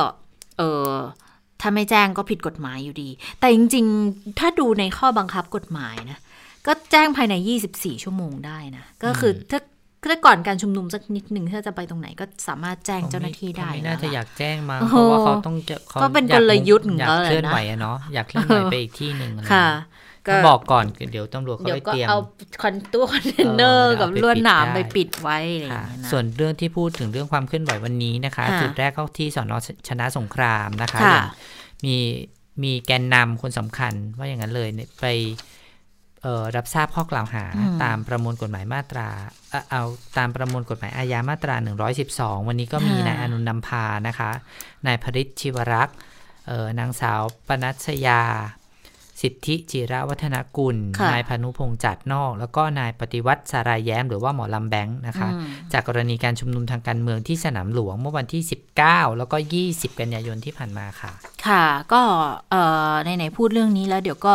ถ้าไม่แจ้งก็ผิดกฎหมายอยู่ดีแต่จริงๆถ้าดูในข้อบังคับกฎหมายนะก็แจ้งภายใน24ชั่วโมงได้นะก็คือถ้าก่อนการชุมนุมสักนิดหนึ่งถ้าจะไปตรงไหนก็สามารถแจ้งเจ้าหน้าที่ได้น่าจะอยากแจ้งมาเพราะว่าเขาต้องก็เป็นกลยุทธ์อยากเคลื่อนไหวเนาะอยากเคลื่อนไหวไปอีกที่หนึ่งค่ะก็บอกก่อนเดี๋ยวตำรวจเขาไปเตรียมเอาตู้คอนเทนเนอร์กับลวดหนามไปปิดไว้อะไรอย่างเงี้ยนะส่วนเรื่องที่พูดถึงเรื่องความเคลื่อนไหววันนี้นะคะจุดแรกเข้าที่สนชนะสงครามนะคะมีแกนนำคนสำคัญว่าอย่างนั้นเลยไปรับทราบข้อกล่าวหาตามประมวลกฎหมายมาตราเอาตามประมวลกฎหมายอาญามาตรา112วันนี้ก็มีนายอนุนำพานะคะนายพฤทธิ์ชิวรักษ์นางสาวปนัสยาสิทธิจิระวัฒนกุลนายพานุพงษ์จัดนอกแล้วก็นายปฏิวัติสารายแย้มหรือว่าหมอลำแบงค์นะคะจากกรณีการชุมนุมทางการเมืองที่สนามหลวงเมื่อวันที่19แล้วก็20กันยายนที่ผ่านมาค่ะค่ะก็ไหนพูดเรื่องนี้แล้วเดี๋ยวก็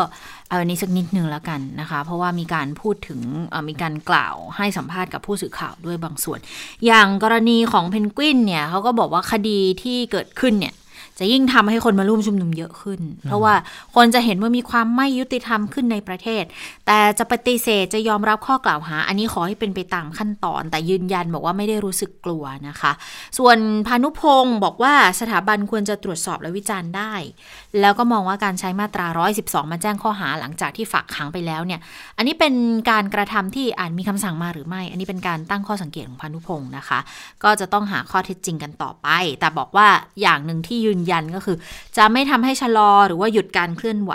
เอาอันนี้สักนิดนึงแล้วกันนะคะเพราะว่ามีการพูดถึงมีการกล่าวให้สัมภาษณ์กับผู้สื่อข่าวด้วยบางส่วนอย่างกรณีของเพนกวินเนี่ยเขาก็บอกว่าคดีที่เกิดขึ้นเนี่ยจะยิ่งทำให้คนมาร่วมชุมนุมเยอะขึ้นเพราะว่าคนจะเห็นว่ามีความไม่ยุติธรรมขึ้นในประเทศแต่จะปฏิเสธจะยอมรับข้อกล่าวหาอันนี้ขอให้เป็นไปตามขั้นตอนแต่ยืนยันบอกว่าไม่ได้รู้สึกกลัวนะคะส่วนพานุพงศ์บอกว่าสถาบันควรจะตรวจสอบและวิจารณ์ได้แล้วก็มองว่าการใช้มาตรา112มาแจ้งข้อหาหลังจากที่ฝากขังไปแล้วเนี่ยอันนี้เป็นการกระทำที่อาจมีคำสั่งมาหรือไม่อันนี้เป็นการตั้งข้อสังเกตของพานุพงศ์นะคะก็จะต้องหาข้อเท็จจริงกันต่อไปแต่บอกว่าอย่างนึงที่ยืนยันก็คือจะไม่ทำให้ชะลอหรือว่าหยุดการเคลื่อนไหว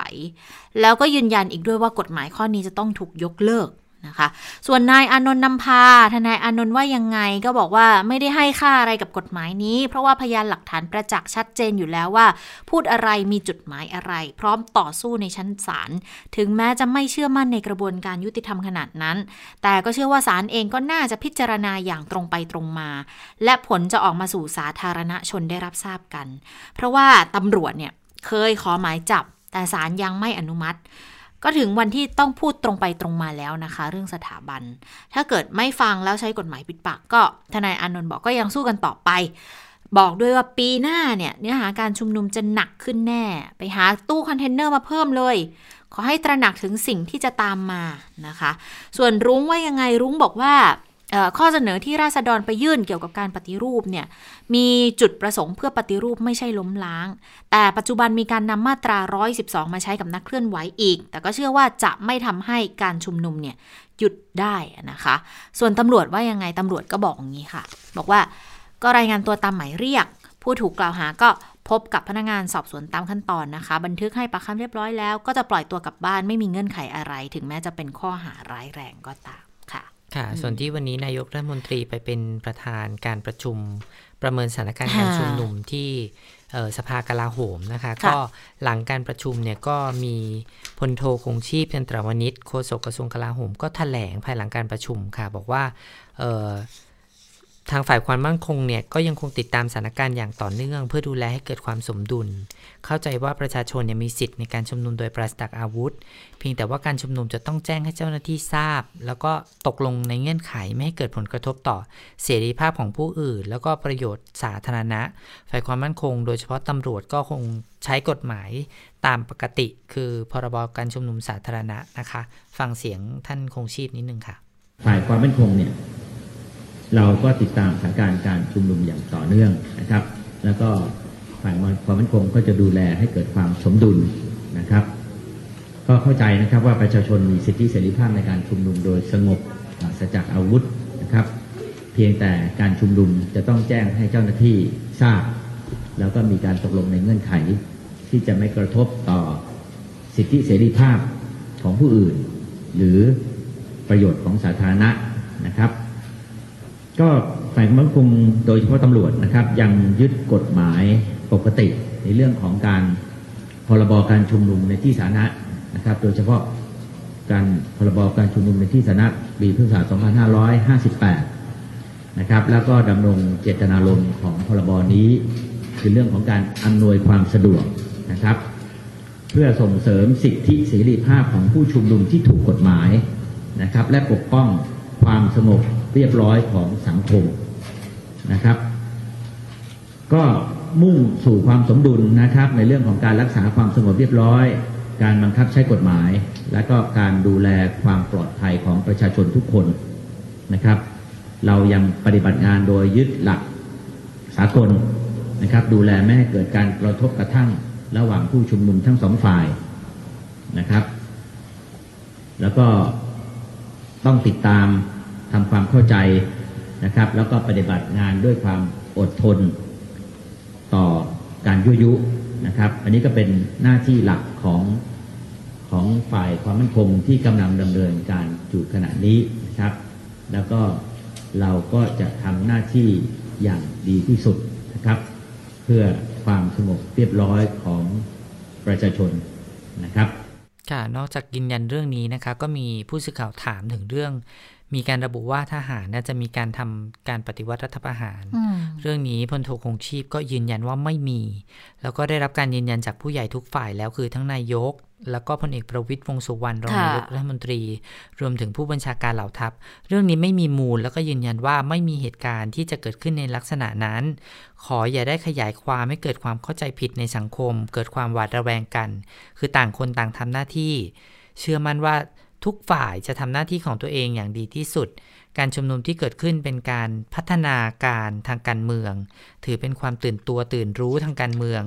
แล้วก็ยืนยันอีกด้วยว่ากฎหมายข้อนี้จะต้องถูกยกเลิกนะคะส่วนนายอานนท์นำพาทนายอานนท์ว่ายังไงก็บอกว่าไม่ได้ให้ค่าอะไรกับกฎหมายนี้เพราะว่าพยานหลักฐานประจักษ์ชัดเจนอยู่แล้วว่าพูดอะไรมีจุดหมายอะไรพร้อมต่อสู้ในชั้นศาลถึงแม้จะไม่เชื่อมั่นในกระบวนการยุติธรรมขนาดนั้นแต่ก็เชื่อว่าศาลเองก็น่าจะพิจารณาอย่างตรงไปตรงมาและผลจะออกมาสู่สาธารณชนได้รับทราบกันเพราะว่าตำรวจเนี่ยเคยขอหมายจับแต่ศาลยังไม่อนุมัติก็ถึงวันที่ต้องพูดตรงไปตรงมาแล้วนะคะเรื่องสถาบันถ้าเกิดไม่ฟังแล้วใช้กฎหมายปิดปากก็ทนายอานนท์บอกก็ยังสู้กันต่อไปบอกด้วยว่าปีหน้าเนี่ยเนื้อหาการชุมนุมจะหนักขึ้นแน่ไปหาตู้คอนเทนเนอร์มาเพิ่มเลยขอให้ตระหนักถึงสิ่งที่จะตามมานะคะส่วนรุ้งว่ายังไงรุ้งบอกว่าข้อเสนอที่ราษฎรไปยื่นเกี่ยวกับการปฏิรูปเนี่ยมีจุดประสงค์เพื่อปฏิรูปไม่ใช่ล้มล้างแต่ปัจจุบันมีการนำมาตรา112มาใช้กับนักเคลื่อนไหวอีกแต่ก็เชื่อว่าจะไม่ทำให้การชุมนุมเนี่ยหยุดได้นะคะส่วนตำรวจว่ายังไงตำรวจก็บอกอย่างนี้ค่ะบอกว่าก็รายงานตัวตามหมายเรียกผู้ถูกกล่าวหาก็พบกับพนักงานสอบสวนตามขั้นตอนนะคะบันทึกให้ปากคำเรียบร้อยแล้วก็จะปล่อยตัวกลับบ้านไม่มีเงื่อนไขอะไรถึงแม้จะเป็นข้อหาร้ายแรงก็ตามค่ะค่ะส่วนที่วันนี้นายกรัฐมนตรีไปเป็นประธานการประชุมประเมินสถานการณ์การชุมนุมที่สภากลาโหมนะคะก็หลังการประชุมเนี่ยก็มีพลโทคงชีพจันทรวณิชโฆษกกระทรวงกลาโหมก็แถลงภายหลังการประชุมค่ะบอกว่าทางฝ่ายความมั่นคงเนี่ยก็ยังคงติดตามสถานการณ์อย่างต่อเนื่องเพื่อดูแลให้เกิดความสมดุลเข้าใจว่าประชาชนเนี่ยมีสิทธิ์ในการชุมนุมโดยปราศจากอาวุธเพียงแต่ว่าการชุมนุมจะต้องแจ้งให้เจ้าหน้าที่ทราบแล้วก็ตกลงในเงื่อนไขไม่ให้เกิดผลกระทบต่อเสรีภาพของผู้อื่นแล้วก็ประโยชน์สาธารณะฝ่ายความมั่นคงโดยเฉพาะตำรวจก็คงใช้กฎหมายตามปกติคือพรบการชุมนุมสาธารณะนะคะฟังเสียงท่านคงชีพนิดนึงค่ะฝ่ายความมั่นคงเนี่ยเราก็ติดตามสถานการณ์การชุมนุมอย่างต่อเนื่องนะครับแล้วก็ฝ่ายความมั่นคงก็จะดูแลให้เกิดความสมดุลนะครับก็เข้าใจนะครับว่าประชาชนมีสิทธิเสรีภาพในการชุมนุมโดยสงบปราศจากอาวุธนะครับเพียงแต่การชุมนุมจะต้องแจ้งให้เจ้าหน้าที่ทราบแล้วก็มีการตกลงในเงื่อนไขที่จะไม่กระทบต่อสิทธิเสรีภาพของผู้อื่นหรือประโยชน์ของสาธารณะนะครับก็ฝ่ายความมั่นคงโดยเฉพาะตำรวจนะครับยังยึดกฎหมายปกติในเรื่องของการพรบการชุมนุมในที่สาธารณะนะครับโดยเฉพาะการพรบการชุมนุมในที่สาธารณะปีพุทธศักราช2558นะครับแล้วก็ดำรงเจตนารมณ์ของพรบนี้คือเรื่องของการอำนวยความสะดวกนะครับเพื่อส่งเสริมสิทธิเสรีภาพของผู้ชุมนุมที่ถูกกฎหมายนะครับและปกป้องความสงบเรียบร้อยของสังคมนะครับก็ มุ่งสู่ความสมดุลนะครับในเรื่องของการรักษาความสงบเรียบร้อยการบังคับใช้กฎหมายและก็การดูแลความปลอดภัยของประชาชนทุกคนนะครับเรายังปฏิบัติงานโดยยึดหลักสากลนะครับดูแลไม่ให้เกิดการกระทบกระทั่งระหว่างผู้ชุมนุมทั้งสองฝ่ายนะครับแล้วก็ต้องติดตามทำความเข้าใจนะครับแล้วก็ปฏิบัติงานด้วยความอดทนต่อการยั่วยุนะครับอันนี้ก็เป็นหน้าที่หลักของฝ่ายความมั่นคงที่กำลังดำเนินการอยู่ขณะนี้นะครับแล้วก็เราก็จะทำหน้าที่อย่างดีที่สุดนะครับเพื่อความสงบเรียบร้อยของประชาชนนะครับค่ะนอกจากยืนยันเรื่องนี้นะคะก็มีผู้สื่อข่าวถามถึงเรื่องมีการระบุว่าทหารจะมีการทำการปฏิวัติรัฐประหารเรื่องนี้พลโทคงชีพก็ยืนยันว่าไม่มีแล้วก็ได้รับการยืนยันจากผู้ใหญ่ทุกฝ่ายแล้วคือทั้งนายกแล้วก็พลเอกประวิตรวงษ์สุวรรณรองนายกรัฐมนตรีรวมถึงผู้บัญชาการเหล่าทัพเรื่องนี้ไม่มีมูลแล้วก็ยืนยันว่าไม่มีเหตุการณ์ที่จะเกิดขึ้นในลักษณะนั้นขออย่าได้ขยายความให้เกิดความเข้าใจผิดในสังคมเกิดความหวาดระแวงกันคือต่างคนต่างทำหน้าที่เชื่อมั่นว่าทุกฝ่ายจะทำหน้าที่ของตัวเองอย่างดีที่สุดการชุมนุมที่เกิดขึ้นเป็นการพัฒนาการทางการเมืองถือเป็นความตื่นตัวตื่นรู้ทางการเมือง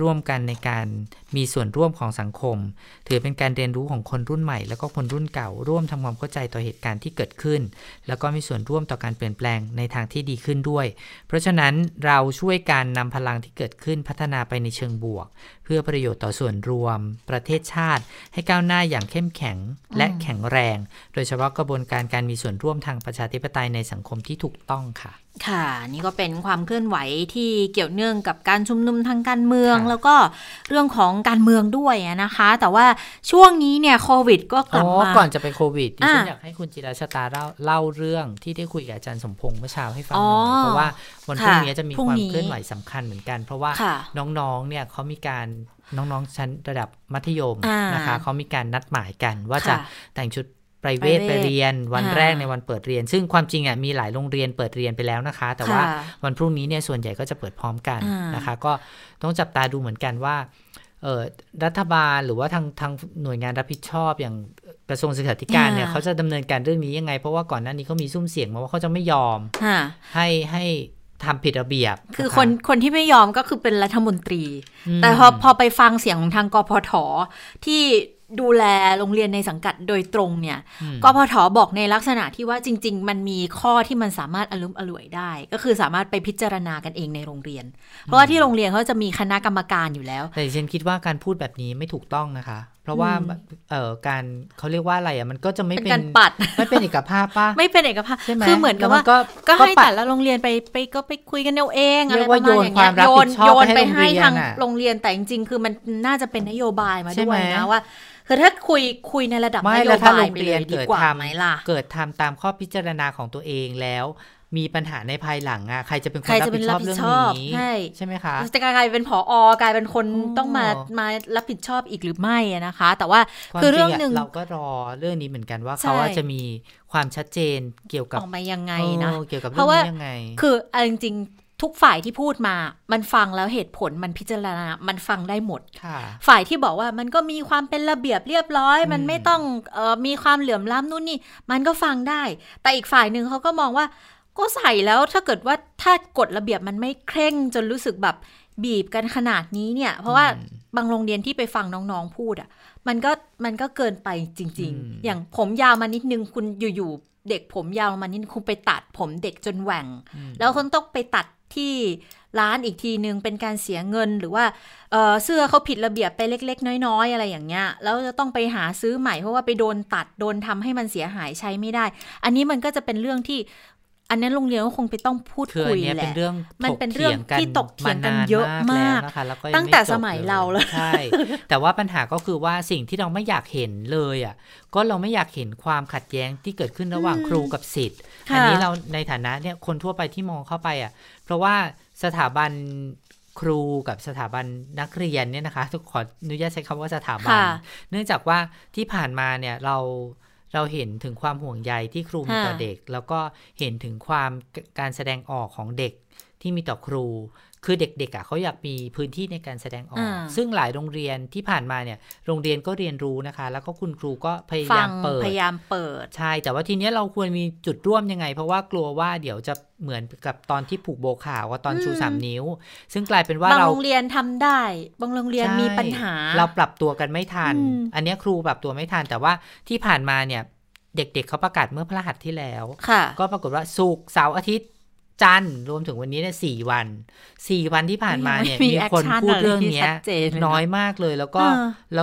ร่วมกันในการมีส่วนร่วมของสังคมถือเป็นการเรียนรู้ของคนรุ่นใหม่แล้วก็คนรุ่นเก่าร่วมทำความเข้าใจต่อเหตุการณ์ที่เกิดขึ้นแล้วก็มีส่วนร่วมต่อการเปลี่ยนแปลงในทางที่ดีขึ้นด้วยเพราะฉะนั้นเราช่วยกันนำพลังที่เกิดขึ้นพัฒนาไปในเชิงบวกเพื่อประโยชน์ต่อส่วนรวมประเทศชาติให้ก้าวหน้าอย่างเข้มแข็งและแข็งแรงโดยเฉพาะกระบวนการการมีส่วนร่วมทางประชาธิปไตยในสังคมที่ถูกต้องค่ะค่ะนี่ก็เป็นความเคลื่อนไหวที่เกี่ยวเนื่องกับการชุมนุมทางการเมืองแล้วก็เรื่องของการเมืองด้วยนะคะแต่ว่าช่วงนี้เนี่ยโควิดก็กลับมาก่อนจะไปโควิดดิฉันอยากให้คุณจิราชตาเล่าเรื่องที่ได้คุยกับอาจารย์สมพงษ์เมื่อเช้าให้ฟังหน่อยเพราะว่าวันพรุ่งนี้จะมีความเคลื่อนไหวสำคัญเหมือนกันเพราะว่าน้องๆเนี่ยเขามีการน้องๆชั้นระดับมัธยมนะคะเขามีการนัดหมายกันว่าจะแต่งชุดprivate ไปเรียนวันแรกในวันเปิดเรียนซึ่งความจริงอ่ะมีหลายโรงเรียนเปิดเรียนไปแล้วนะคะแต่ว่าวันพรุ่งนี้เนี่ยส่วนใหญ่ก็จะเปิดพร้อมกันนะคะก็ต้องจับตาดูเหมือนกันว่ารัฐบาลหรือว่าทางหน่วยงานรับผิดชอบอย่างกระทรวงศึกษาธิการเนี่ยเขาจะดำเนินการเรื่องนี้ยังไงเพราะว่าก่อนหน้านี้เขามีซุ่มเสียงมาว่าเขาจะไม่ยอมให้ทำผิดระเบียบคือคนที่ไม่ยอมก็คือเป็นรัฐมนตรีแต่พอไปฟังเสียงของทางกพท.ที่ดูแลโรงเรียนในสังกัดโดยตรงเนี่ยกพท.บอกในลักษณะที่ว่าจริงๆมันมีข้อที่มันสามารถอลุ่มอล่วยได้ก็คือสามารถไปพิจารณากันเองในโรงเรียนเพราะว่าที่โรงเรียนเขาจะมีคณะกรรมการอยู่แล้วแต่ฉันคิดว่าการพูดแบบนี้ไม่ถูกต้องนะคะเพราะว่าการเขาเรียกว่าอะไรอ่ะมันก็จะไม่เป็นการปัดไม่เป็นเอกภาพป่ะไม่เป็นเอกภาพคือเหมือนกับว่าก็ให้แต่ละโรงเรียนไปก็ไปคุยกันเอาเองอะไรประมาณอย่างเงี้ยโยนไปให้ทางโรงเรียนแต่จริงๆคือมันน่าจะเป็นนโยบายมาด้วยนะว่าคือถ้าคุยในระดับนโยบายไปเลยดีกว่าไหมล่ะเกิดทำตามข้อพิจารณาของตัวเองแล้วมีปัญหาในภายหลังอ่ะใครจะเป็นคนรับผิดชอบเรื่องนี้ใช่ไหมคะจะกลายเป็นผอกลายเป็นคนต้องมารับผิดชอบอีกหรือไม่นะคะแต่ว่าคือเรื่องนึงเราก็รอเรื่องนี้เหมือนกันว่าเขาจะมีความชัดเจนเกี่ยวกับออกมายังไงนะเกี่ยวกับเรื่องนี้ยังไงคือจริงทุกฝ่ายที่พูดมามันฟังแล้วเหตุผลมันพิจารณามันฟังได้หมดฝ่ายที่บอกว่ามันก็มีความเป็นระเบียบเรียบร้อยมันไม่ต้องมีความเหลื่อมล้ำนู่นนี่มันก็ฟังได้แต่อีกฝ่ายนึงเขาก็มองว่าก็ใส่แล้วถ้าเกิดว่าถ้ากฎระเบียบมันไม่เคร่งจนรู้สึกแบบบีบกันขนาดนี้เนี่ยเพราะว่าบางโรงเรียนที่ไปฟังน้องๆพูดอ่ะมันก็เกินไปจริงๆอย่างผมยาวมานิดนึงคุณอยู่ๆเด็กผมยาวมานิดคุณไปตัดผมเด็กจนแหว่งแล้วคนต้องไปตัดที่ร้านอีกทีนึงเป็นการเสียเงินหรือว่าเสื้อเขาผิดระเบียบไปเล็กๆน้อยๆอะไรอย่างเงี้ยแล้วจะต้องไปหาซื้อใหม่เพราะว่าไปโดนตัดโดนทำให้มันเสียหายใช้ไม่ได้อันนี้มันก็จะเป็นเรื่องที่อันนั้นโรงเรียนก็คงไปต้องพูดคุยแหละมันเป็นเรื่องที่ตกเถียงกันเยอะมากตั้งแต่สมัยเราแล้วใช่แต่ว่าปัญหาก็คือว่าสิ่งที่เราไม่อยากเห็นเลยอ่ะก็เราไม่อยากเห็นความขัดแย้งที่เกิดขึ้นระหว่างครูกับศิษย์อันนี้เราในฐานะเนี่ยคนทั่วไปที่มองเข้าไปอ่ะเพราะว่าสถาบันครูกับสถาบันนักเรียนเนี่ยนะคะขออนุญาตใช้คำว่าสถาบันเนื่องจากว่าที่ผ่านมาเนี่ยเราเห็นถึงความห่วงใยที่ครูมีต่อเด็กแล้วก็เห็นถึงความการแสดงออกของเด็กที่มีต่อครู คือเด็กๆเขาอยากมีพื้นที่ในการแสดงออกซึ่งหลายโรงเรียนที่ผ่านมาเนี่ยโรงเรียนก็เรียนรู้นะคะแล้วก็คุณครูก็พยายามเปิดใช่แต่ว่าทีนี้เราควรมีจุดร่วมยังไงเพราะว่ากลัวว่าเดี๋ยวจะเหมือนกับตอนที่ผูกโบขาวกับตอนชู3นิ้วซึ่งกลายเป็นว่าบางโรงเรียนทำได้บางโรงเรียนมีปัญหาเราปรับตัวกันไม่ทันอันนี้ครูปรับตัวไม่ทันแต่ว่าที่ผ่านมาเนี่ยเด็กๆเขาประกาศเมื่อพฤหัสที่แล้วก็ปรากฏว่าศุกร์เสาร์อาทิตย์จันทร์รวมถึงวันนี้เนี่ย4 วันที่ผ่านมาเนี่ยมีคนพูดเรื่องนี้น้อยมากเลยแล้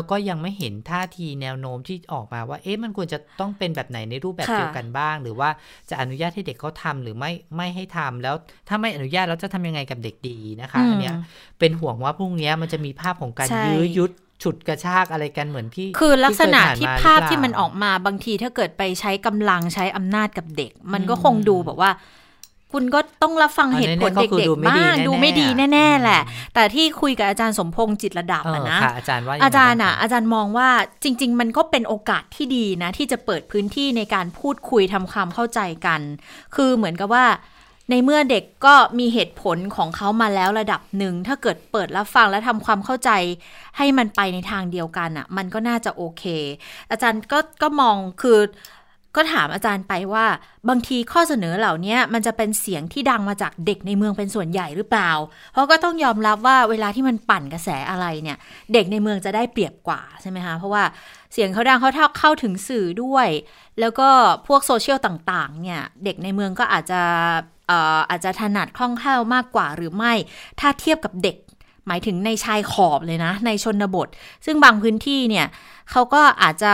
วก็ยังไม่เห็นท่าทีแนวโน้มที่ออกมาว่าเอ๊ะมันควรจะต้องเป็นแบบไหนในรูปแบบเดียวกันบ้างหรือว่าจะอนุญาตให้เด็กเขาทำหรือไม่ให้ทำแล้วถ้าไม่อนุญาตแล้วจะทำยังไงกับเด็กดีนะคะเนี่ยเป็นห่วงว่าพรุ่งนี้มันจะมีภาพของการยื้อยุดฉุดกระชากอะไรกันเหมือนที่คือลักษณะที่ภาพที่มันออกมาบางทีถ้าเกิดไปใช้กำลังใช้อำนาจกับเด็กมันก็คงดูแบบว่าคุณก็ต้องรับฟังเหตุผลเด็กๆบ้างดูไม่ดีแน่ๆแหละแต่ที่คุยกับอาจารย์สมพงษ์จิตระดับนะอาจารย์มองว่าจริงๆมันก็เป็นโอกาสที่ดีนะที่จะเปิดพื้นที่ในการพูดคุยทำความเข้าใจกันคือเหมือนกับว่าในเมื่อเด็กก็มีเหตุผลของเขามาแล้วระดับหนึ่งถ้าเกิดเปิดรับฟังและทำความเข้าใจให้มันไปในทางเดียวกันอ่ะมันก็น่าจะโอเคอาจารย์ก็มองคือก็ถามอาจารย์ไปว่าบางทีข้อเสนอเหล่านี้มันจะเป็นเสียงที่ดังมาจากเด็กในเมืองเป็นส่วนใหญ่หรือเปล่าเพราะก็ต้องยอมรับว่าเวลาที่มันปั่นกระแสอะไรเนี่ยเด็กในเมืองจะได้เปรียบกว่าใช่ไหมคะเพราะว่าเสียงเขาดังเขาเข้าถึงสื่อด้วยแล้วก็พวกโซเชียลต่างๆเนี่ยเด็กในเมืองก็อาจจะถนัดคล่องแคล่วมากกว่าหรือไม่ถ้าเทียบกับเด็กหมายถึงในชายขอบเลยนะในชนบทซึ่งบางพื้นที่เนี่ยเขาก็อาจจะ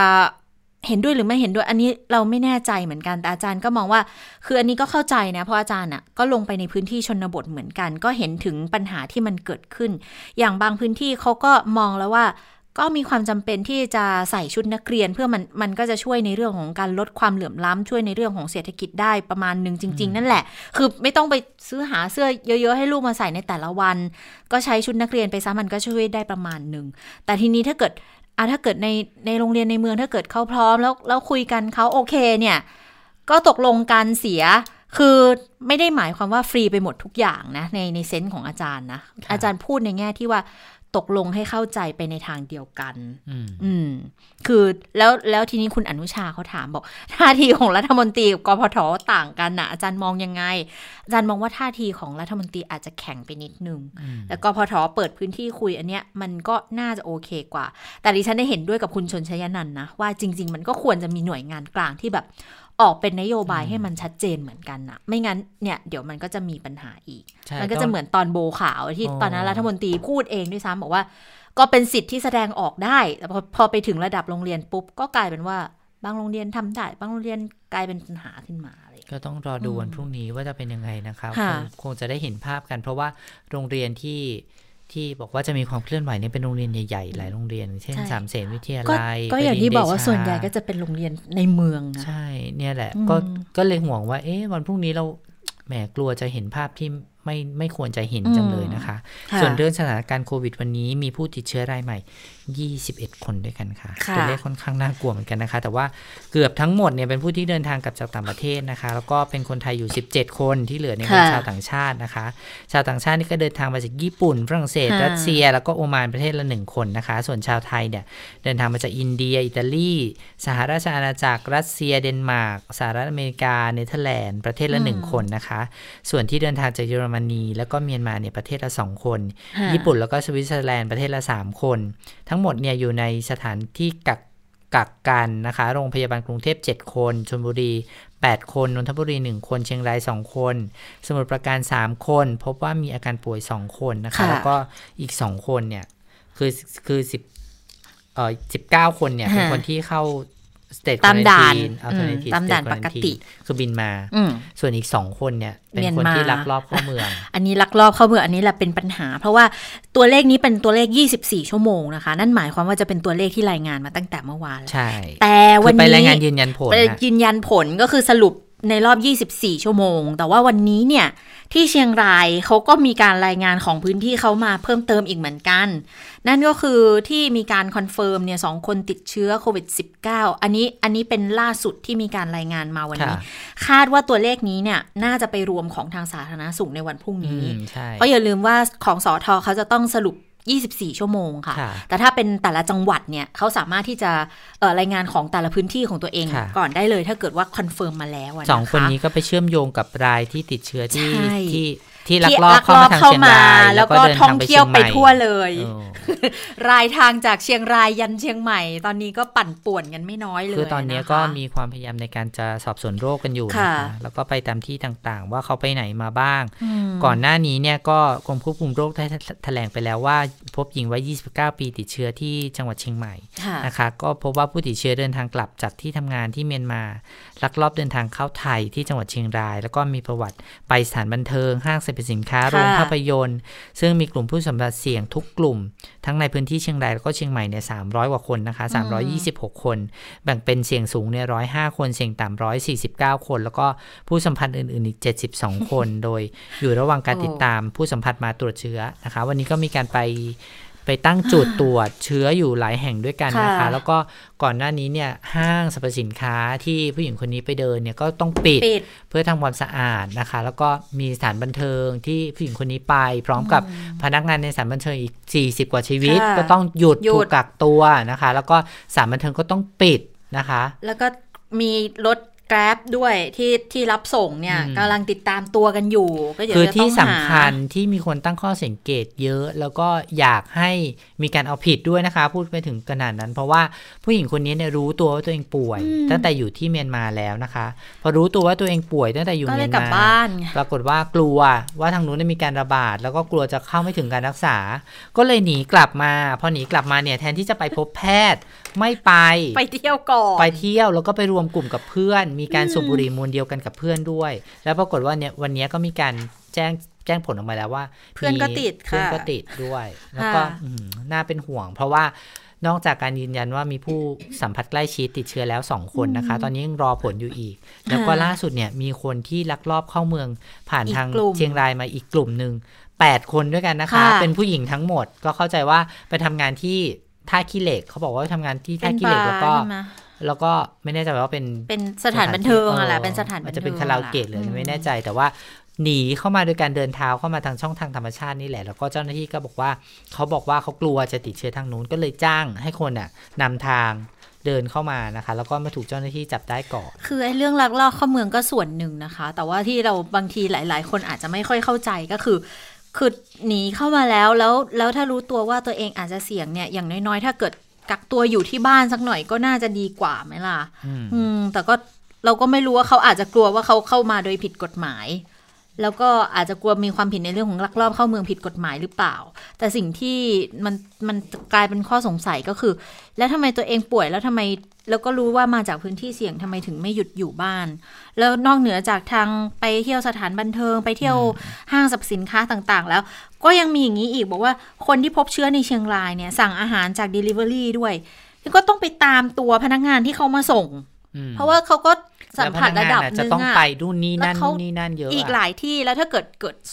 เห็นด้วยหรือไม่เห็นด้วยอันนี้เราไม่แน่ใจเหมือนกันแต่อาจารย์ก็มองว่าคืออันนี้ก็เข้าใจนะเพราะอาจารย์อ่ะก็ลงไปในพื้นที่ชนบทเหมือนกันก็เห็นถึงปัญหาที่มันเกิดขึ้นอย่างบางพื้นที่เขาก็มองแล้วว่าก็มีความจำเป็นที่จะใส่ชุดนักเรียนเพื่อมันก็จะช่วยในเรื่องของการลดความเหลื่อมล้ำช่วยในเรื่องของเศรษฐกิจได้ประมาณหนึ่งจริงๆนั่นแหละคือไม่ต้องไปซื้อหาเสื้อเยอะๆให้ลูกมาใส่ในแต่ละวันก็ใช้ชุดนักเรียนไปซะมันก็ช่วยได้ประมาณหนึ่งแต่ทีนี้ถ้าเกิดในโรงเรียนในเมืองถ้าเกิดเขาพร้อมแล้วคุยกันเขาโอเคเนี่ยก็ตกลงกันเสียคือไม่ได้หมายความว่าฟรีไปหมดทุกอย่างนะในเซนส์ของอาจารย์นะอาจารย์พูดในแง่ที่ว่าตกลงให้เข้าใจไปในทางเดียวกันคือแล้วทีนี้คุณอนุชาเขาถามบอกท่าทีของรัฐมนตรีกับกพท.ต่างกันนะอาจารย์มองยังไงอาจารย์มองว่าท่าทีของรัฐมนตรีอาจจะแข็งไปนิดนึงแล้วกพท.เปิดพื้นที่คุยอันเนี้ยมันก็น่าจะโอเคกว่าแต่ดิฉันได้เห็นด้วยกับคุณชนชยนันท์นะว่าจริงๆมันก็ควรจะมีหน่วยงานกลางที่แบบออกเป็นนโยบายให้มันชัดเจนเหมือนกันนะไม่งั้นเนี่ยเดี๋ยวมันก็จะมีปัญหาอีกมันก็จะเหมือนตอนโบขาวที่ตอนนั้นรัฐมนตรีพูดเองด้วยซ้ำบอกว่าก็เป็นสิทธิ์ที่แสดงออกได้แต่พอไปถึงระดับโรงเรียนปุ๊บก็กลายเป็นว่าบางโรงเรียนทำได้บางโรงเรียนกลายเป็นปัญหาขึ้นมาเลยก็ต้องรอดูวันพรุ่งนี้ว่าจะเป็นยังไงนะคะคงจะได้เห็นภาพกันเพราะว่าโรงเรียนที่บอกว่าจะมีความเคลื่อนไหวนี่เป็นโรงเรียนใหญ่ๆหลายโรงเรียนเช่นสามเสนวิทยาลัยก็อย่างที่บอกว่าส่วนใหญ่ก็จะเป็นโรงเรียนในเมืองนะใช่เนี่ยแหละก็เลยห่วงว่าเอ๊ะวันพรุ่งนี้เราแหมกลัวจะเห็นภาพที่ไม่ควรจะเห็นจังเลยนะคะส่วนเรื่องสถานการณ์โควิดวันนี้มีผู้ติดเชื้อรายใหม่21 คนด้วยกันค่ะตัวเลขค่อนข้างน่ากลัวเหมือนกันนะคะแต่ว่าเกือบทั้งหมดเนี่ยเป็นผู้ที่เดินทางกลับจากต่างประเทศนะคะแล้วก็เป็นคนไทยอยู่17 คนที่เหลือเนี่ยเป็นชาวต่างชาตินะคะชาวต่างชาตินี่ก็เดินทางมาจากญี่ปุ่นฝรั่งเศสรัสเซียแล้วก็โอมานประเทศละ1 คนนะคะส่วนชาวไทยเนี่ยเดินทางมาจากอินเดียอิตาลีสหราชอาณาจักรรัสเซียเดนมาร์กสหรัฐอเมริกาเนเธอร์แลนด์ประเทศละ1 คนนะคะส่วนที่เดินทางจากเยอรมนีแล้วก็เมียนมาเนี่ยประเทศละ2 คน ญี่ปุ่นแล้วก็สวิตเซอร์แลนด์ประเทศละ3 คน ทั้งหมดเนี่ยอยู่ในสถานที่กักกันนะคะโรงพยาบาลกรุงเทพ7 คนชลบุรี8 คนนนทบุรี1 คนเชียงราย2 คนสมุทรปราการ3 คนพบว่ามีอาการป่วย2 คนนะคะแล้วก็อีก2 คนเนี่ยคือ19 คนเนี่ยเป็นคนที่เข้าตามด่านตามด่านปกติคือบินมาส่วนอีก2 คนเนี่ยเป็นคนที่ลักลอบเข้าเมืองอันนี้ลักลอบเข้าเมืองอันนี้แหละเป็นปัญหาเพราะว่าตัวเลขนี้เป็นตัวเลข24ชั่วโมงนะคะนั่นหมายความว่าจะเป็นตัวเลขที่รายงานมาตั้งแต่เมื่อวานแล้วใช่แต่วันนี้ไปรายงานยืนยันผลก็คือสรุป ในรอบ24ชั่วโมงแต่ว่าวันนี้เนี่ยที่เชียงรายเขาก็มีการรายงานของพื้นที่เขามาเพิ่มเติมอีกเหมือนกันนั่นก็คือที่มีการคอนเฟิร์มเนี่ย2คนติดเชื้อโควิด-19 อันนี้เป็นล่าสุดที่มีการรายงานมาวันนี้คาดว่าตัวเลขนี้เนี่ยน่าจะไปรวมของทางสาธารณสุขในวันพรุ่งนี้เพราะอย่าลืมว่าของสทเขาจะต้องสรุป24ชั่วโมงค่ะแต่ถ้าเป็นแต่ละจังหวัดเนี่ยเขาสามารถที่จะรายงานของแต่ละพื้นที่ของตัวเองก่อนได้เลยถ้าเกิดว่าคอนเฟิร์มมาแล้วนะคะสองคนนี้ก็ไปเชื่อมโยงกับรายที่ติดเชื้อที่ลักลอบเข้ามาแล้วก็ท่องเที่ยวไปทั่วเลยรายทางจากเชียงรายยันเชียงใหม่ตอนนี้ก็ปั่นป่วนกันไม่น้อยเลยคือตอนนี้ก็มีความพยายามในการจะสอบสวนโรคกันอยู่นะคะแล้วก็ไปตามที่ต่างๆว่าเขาไปไหนมาบ้างก่อนหน้านี้เนี่ยก็กรมควบคุมโรคได้แถลงไปแล้วว่าพบหญิงวัย29 ปีติดเชื้อที่จังหวัดเชียงใหม่นะคะก็พบว่าผู้ติดเชื้อเดินทางกลับจากที่ทำงานที่เมียนมาลักลอบเดินทางเข้าไทยที่จังหวัดเชียงรายแล้วก็มีประวัติไปสถานบันเทิงห้างสรรพสินค้าโรงภาพยนตร์ซึ่งมีกลุ่มผู้สัมผัสเสี่ยงทุกกลุ่มทั้งในพื้นที่เชียงรายแล้วก็เชียงใหม่เนี่ย300กว่าคนนะคะ326คนแบ่งเป็นเสี่ยงสูงเนี่ย105คนเสี่ยงต่ำ149คนแล้วก็ผู้สัมผัสอื่นๆอีก72คนโดยอยู่ระหว่างการติดตามผู้สัมผัสมาตรวจเชื้อนะคะวันนี้ก็มีการไปตั้งจุดตรวจเชื้ออยู่หลายแห่งด้วยกันนะคะแล้วก็ก่อนหน้านี้เนี่ยห้างสรรพสินค้าที่ผู้หญิงคนนี้ไปเดินเนี่ยก็ต้องปิดเพื่อทำความสะอาดนะคะแล้วก็มีสถานบันเทิงที่ผู้หญิงคนนี้ไปพร้อมกับพนักงานในสถานบันเทิงอีก40กว่าชีวิตก็ต้องหยุดถูกกักตัวนะคะแล้วก็สถานบันเทิงก็ต้องปิดนะคะแล้วก็มีรถแกร็บด้วยที่รับส่งเนี่ยกำลังติดตามตัวกันอยู่ก็คือที่สำคัญที่มีคนตั้งข้อสังเกตเยอะแล้วก็อยากให้มีการเอาผิดด้วยนะคะพูดไปถึงขนาดนั้นเพราะว่าผู้หญิงคนนี้เนี่ยรู้ตัวว่าตัวเองป่วยตั้งแต่อยู่ที่เมียนมาแล้วนะคะพอรู้ตัวว่าตัวเองป่วยตั้งแต่อยู่เมียนมาปรากฏว่ากลัวว่าทางนู้นมีการระบาดแล้วก็กลัวจะเข้าไม่ถึงการรักษาก็เลยหนีกลับมาพอหนีกลับมาเนี่ยแทนที่จะไปพบแพทย์ไม่ไปเที่ยวก่อนไปเที่ยวแล้วก็ไปรวมกลุ่มกับเพื่อนมีการสูบบุหรี่มวลเดียวกันกับเพื่อนด้วยแล้วปรากฏว่าเนี่ยวันนี้ก็มีการแจ้งผลออกมาแล้วว่าเพื่อนก็ติดค่ะเพื่อนก็ติดด้วยแล้วก็น่าเป็นห่วงเพราะว่านอกจากการยืนยันว่ามีผู้สัมผัสใกล้ชิดติดเชื้อแล้ว2คนนะคะตอนนี้ยังรอผลอยู่อีกแล้วก็ล่าสุดเนี่ยมีคนที่ลักลอบเข้าเมืองผ่านทางเชียงรายมาอีกกลุ่มนึง8คนด้วยกันนะคะเป็นผู้หญิงทั้งหมดก็เข้าใจว่าไปทำงานที่ท่าขี้เหล็กเขาบอกว่าทำงานที่ท่าขี้เหล็กแล้วก็ไม่แน่ใจว่าเป็นสถานบันเทิงอะไรเป็นสถานบันเทิงอาจจะเป็นคาราโอเกะเลยไม่แน่ใจแต่ว่าหนีเข้ามาโดยการเดินเท้าเข้ามาทางช่องทางธรรมชาตินี่แหละแล้วก็เจ้าหน้าที่ก็บอกว่าเขากลัวจะติดเชื้อทางนู้นก็เลยจ้างให้คนน่ะนำทางเดินเข้ามานะคะแล้วก็มาถูกเจ้าหน้าที่จับได้ก่อนคือไอ้เรื่องลักลอบเข้าเมืองก็ส่วนหนึ่งนะคะแต่ว่าที่เราบางทีหลายๆคนอาจจะไม่ค่อยเข้าใจก็คือหนีเข้ามาแล้วถ้ารู้ตัวว่าตัวเองอาจจะเสี่ยงเนี่ยอย่างน้อยๆถ้าเกิดกักตัวอยู่ที่บ้านสักหน่อยก็น่าจะดีกว่าไหมล่ะแต่ก็เราก็ไม่รู้ว่าเขาอาจจะกลัวว่าเขาเข้ามาโดยผิดกฎหมายแล้วก็อาจจะกลัวมีความผิดในเรื่องของลักลอบเข้าเมืองผิดกฎหมายหรือเปล่าแต่สิ่งที่มันกลายเป็นข้อสงสัยก็คือแล้วทำไมตัวเองป่วยแล้วทำไมแล้วก็รู้ว่ามาจากพื้นที่เสี่ยงทำไมถึงไม่หยุดอยู่บ้านแล้วนอกเหนือจากทางไปเที่ยวสถานบันเทิงไปเที่ยวห้างสรรพสินค้าต่างๆแล้วก็ยังมีอย่างนี้อีกบอกว่าคนที่พบเชื้อในเชียงรายเนี่ยสั่งอาหารจาก Delivery ด้วยก็ต้องไปตามตัวพนักงานที่เขามาส่งเพราะว่าเขาก็สัมผัสระดับนึงจะต้องไปดูนี่นั่นนี่นั่นเยอะอีกหลายที่แล้วถ้าเกิด